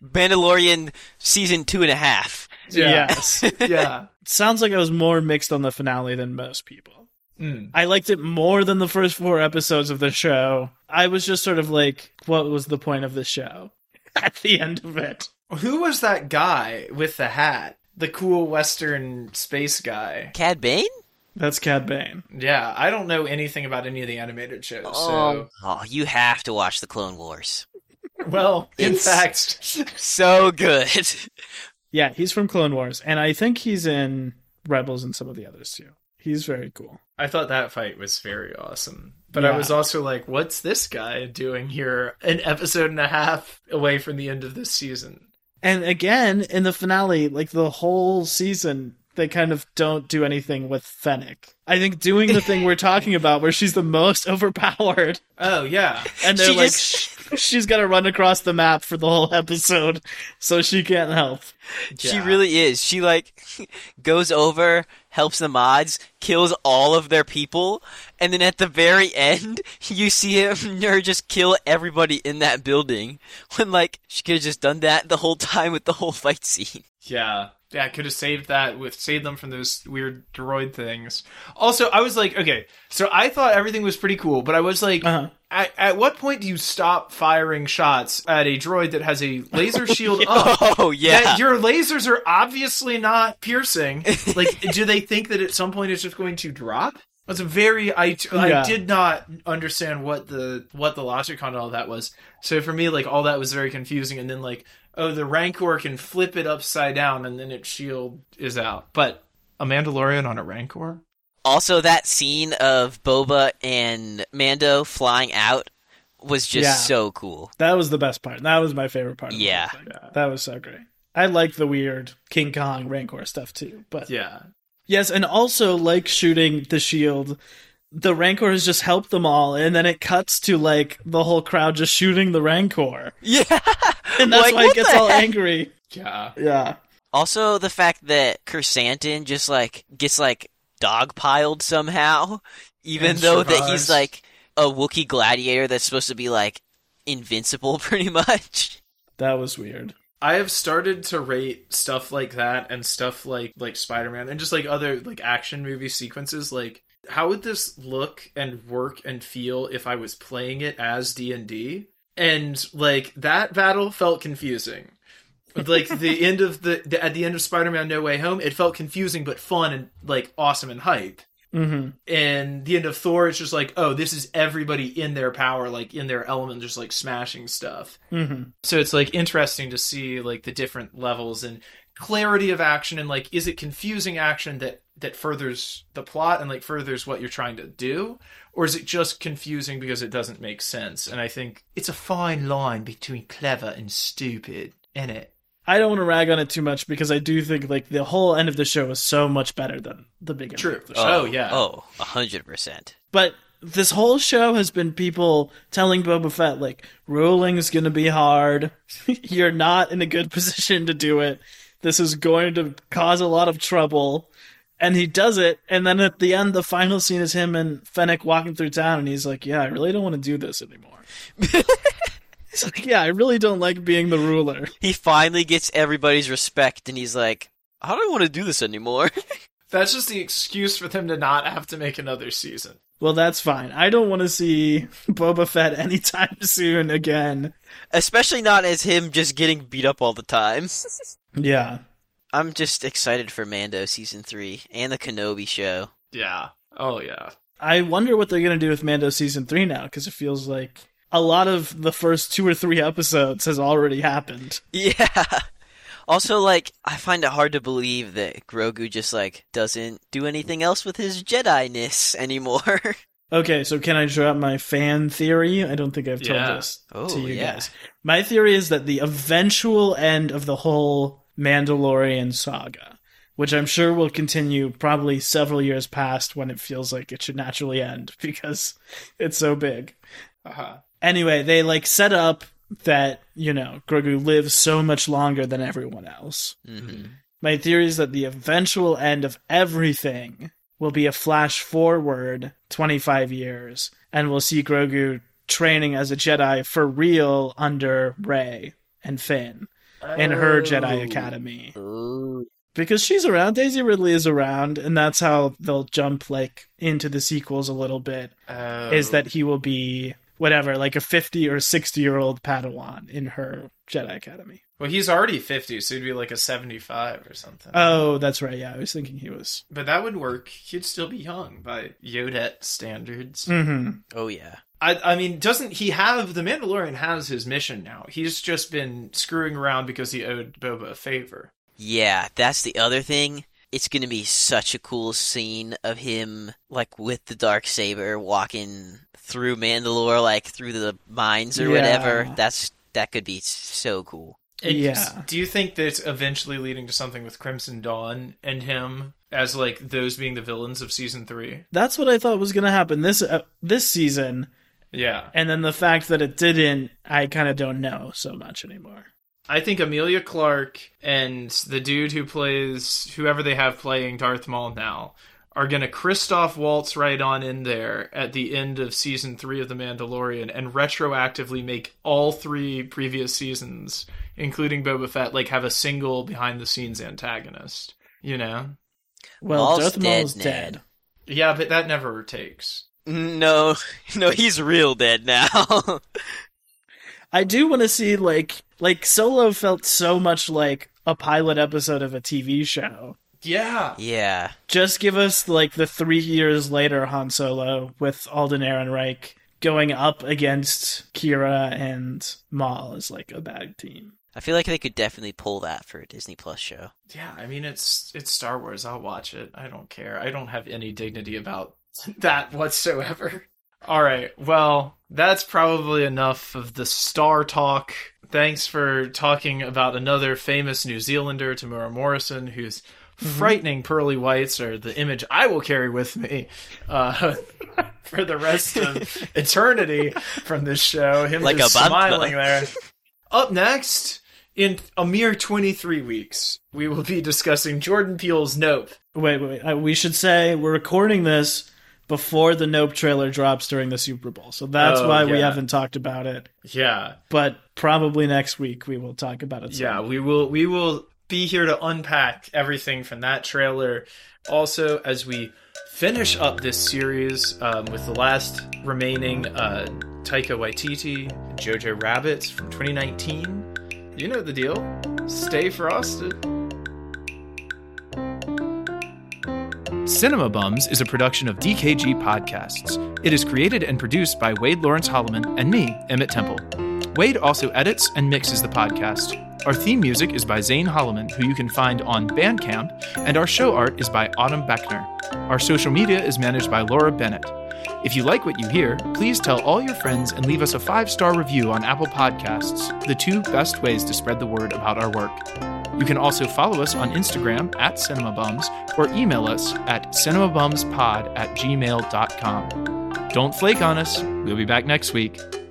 Mandalorian season 2.5. Yeah. Yes. Yeah. Sounds like I was more mixed on the finale than most people. Mm. I liked it more than the first 4 episodes of the show. I was just sort of like, what was the point of the show at the end of it? Who was that guy with the hat? The cool Western space guy. Cad Bane? That's Cad Bane. Yeah, I don't know anything about any of the animated shows. Oh, you have to watch The Clone Wars. Well, in fact... so good. Yeah, he's from Clone Wars, and I think he's in Rebels and some of the others, too. He's very cool. I thought that fight was very awesome. But yeah. I was also like, what's this guy doing here an episode and a half away from the end of this season? And again, in the finale, like the whole season, they kind of don't do anything with Fennec. I think doing the thing we're talking about where she's the most overpowered. Oh, yeah. And they're she's got to run across the map for the whole episode, so she can't help. Yeah. She really is. She, goes over, helps the mods, kills all of their people, and then at the very end, you see her just kill everybody in that building, when, she could have just done that the whole time with the whole fight scene. Yeah. Yeah, could have saved them from those weird droid things. Also, I was like, okay, so I thought everything was pretty cool, but I was like, uh-huh. At what point do you stop firing shots at a droid that has a laser shield up? Oh, yeah. That your lasers are obviously not piercing. Do they think that at some point it's just going to drop? That's a very... I did not understand what the logic on all that was. So for me, all that was very confusing, and then, the Rancor can flip it upside down, and then its shield is out. But a Mandalorian on a Rancor? Also, that scene of Boba and Mando flying out was just so cool. That was the best part. That was my favorite part. Yeah. That was so great. I like the weird King Kong Rancor stuff, too. But yeah. Yes, and also, shooting the shield... The Rancor has just helped them all, and then it cuts to, the whole crowd just shooting the Rancor. Yeah! And that's why it gets all angry. Yeah. Yeah. Also, the fact that Kersantin just, gets, dogpiled somehow, even though that he's, a Wookiee gladiator that's supposed to be, invincible, pretty much. That was weird. I have started to rate stuff like that and stuff like Spider-Man and just other action movie sequences. How would this look and work and feel if I was playing it as D&D? And, like, that battle felt confusing. Like, the end of at the end of Spider-Man No Way Home, it felt confusing but fun and, like, awesome and hype. Mm-hmm. And the end of Thor, it's just like, oh, this is everybody in their power, like, in their element, just, like, smashing stuff. Mm-hmm. So it's, like, interesting to see, like, the different levels and clarity of action and, like, is it confusing action that furthers the plot and, like, furthers what you're trying to do? Or is it just confusing because it doesn't make sense? And I think it's a fine line between clever and stupid, in it. I don't want to rag on it too much because I do think, like, the whole end of the show is so much better than the beginning of the show. Oh, yeah. Oh, 100%. But this whole show has been people telling Boba Fett, like, ruling's going to be hard. You're not in a good position to do it. This is going to cause a lot of trouble. And he does it. And then at the end, the final scene is him and Fennec walking through town. And he's like, yeah, I really don't want to do this anymore. He's like, yeah, I really don't like being the ruler. He finally gets everybody's respect, and he's like, I don't want to do this anymore. That's just the excuse for them to not have to make another season. Well, that's fine. I don't want to see Boba Fett anytime soon again. Especially not as him just getting beat up all the time. Yeah. I'm just excited for Mando Season 3 and the Kenobi show. Yeah. Oh, yeah. I wonder what they're going to do with Mando Season 3 now, because it feels like a lot of the first 2 or 3 episodes has already happened. Yeah. Also, like, I find it hard to believe that Grogu just, like, doesn't do anything else with his Jedi-ness anymore. Okay, so can I drop my fan theory? I don't think I've told this to you guys. My theory is that the eventual end of the whole Mandalorian saga, which I'm sure will continue probably several years past when it feels like it should naturally end because it's so big. Uh-huh. Anyway, they, like, set up that, you know, Grogu lives so much longer than everyone else. Mm-hmm. My theory is that the eventual end of everything will be a flash forward 25 years, and we'll see Grogu training as a Jedi for real under Rey and Finn in her Jedi Academy. Oh. Because she's around, Daisy Ridley is around, and that's how they'll jump, like, into the sequels a little bit, is that he will be whatever, like a 50 or 60-year-old Padawan in her Jedi Academy. Well, he's already 50, so he'd be like a 75 or something. Oh, that's right, yeah, I was thinking he was. But that would work. He'd still be young by Yoda standards. Mm-hmm. Oh, yeah. I mean, doesn't he have... The Mandalorian has his mission now. He's just been screwing around because he owed Boba a favor. Yeah, that's the other thing. It's going to be such a cool scene of him, like, with the Darksaber walking through Mandalore, like, through the mines or whatever. That could be so cool. And do you think that it's eventually leading to something with Crimson Dawn and him as, like, those being the villains of Season 3? That's what I thought was going to happen this season. Yeah. And then the fact that it didn't, I kind of don't know so much anymore. I think Emilia Clarke and the dude who plays whoever they have playing Darth Maul now are going to Christoph Waltz right on in there at the end of Season 3 of The Mandalorian and retroactively make all 3 previous seasons, including Boba Fett, like, have a single behind-the-scenes antagonist, you know? Well, Maul's Darth Maul's dead. Yeah, but that never takes. No, he's real dead now. I do want to see, like Solo felt so much like a pilot episode of a TV show. Yeah. Yeah. Just give us, like, the 3 years later Han Solo with Alden Ehrenreich going up against Kira and Maul as, like, a bad team. I feel like they could definitely pull that for a Disney Plus show. Yeah, I mean, it's Star Wars. I'll watch it. I don't care. I don't have any dignity about that whatsoever. All right, well, that's probably enough of the star talk. Thanks for talking about another famous New Zealander, Tamura Morrison, whose frightening pearly whites are the image I will carry with me for the rest of eternity from this show. Him like just smiling there. Up next, in a mere 23 weeks, we will be discussing Jordan Peele's Nope. Wait, we should say we're recording this before the Nope trailer drops during the Super Bowl. So that's why we haven't talked about it. Yeah. But probably next week we will talk about it soon. Yeah, we will be here to unpack everything from that trailer. Also, as we finish up this series with the last remaining Taika Waititi, Jojo Rabbit from 2019, you know the deal. Stay frosted. Cinema Bums is a production of DKG Podcasts. It is created and produced by Wade Lawrence Holloman and me, Emmett Temple. Wade also edits and mixes the podcast. Our theme music is by Zane Holloman, who you can find on Bandcamp, and our show art is by Autumn Beckner. Our social media is managed by Laura Bennett. If you like what you hear, please tell all your friends and leave us a 5-star review on Apple Podcasts, the two best ways to spread the word about our work. You can also follow us on Instagram @CinemaBums or email us at cinemabumspod@gmail.com. Don't flake on us. We'll be back next week.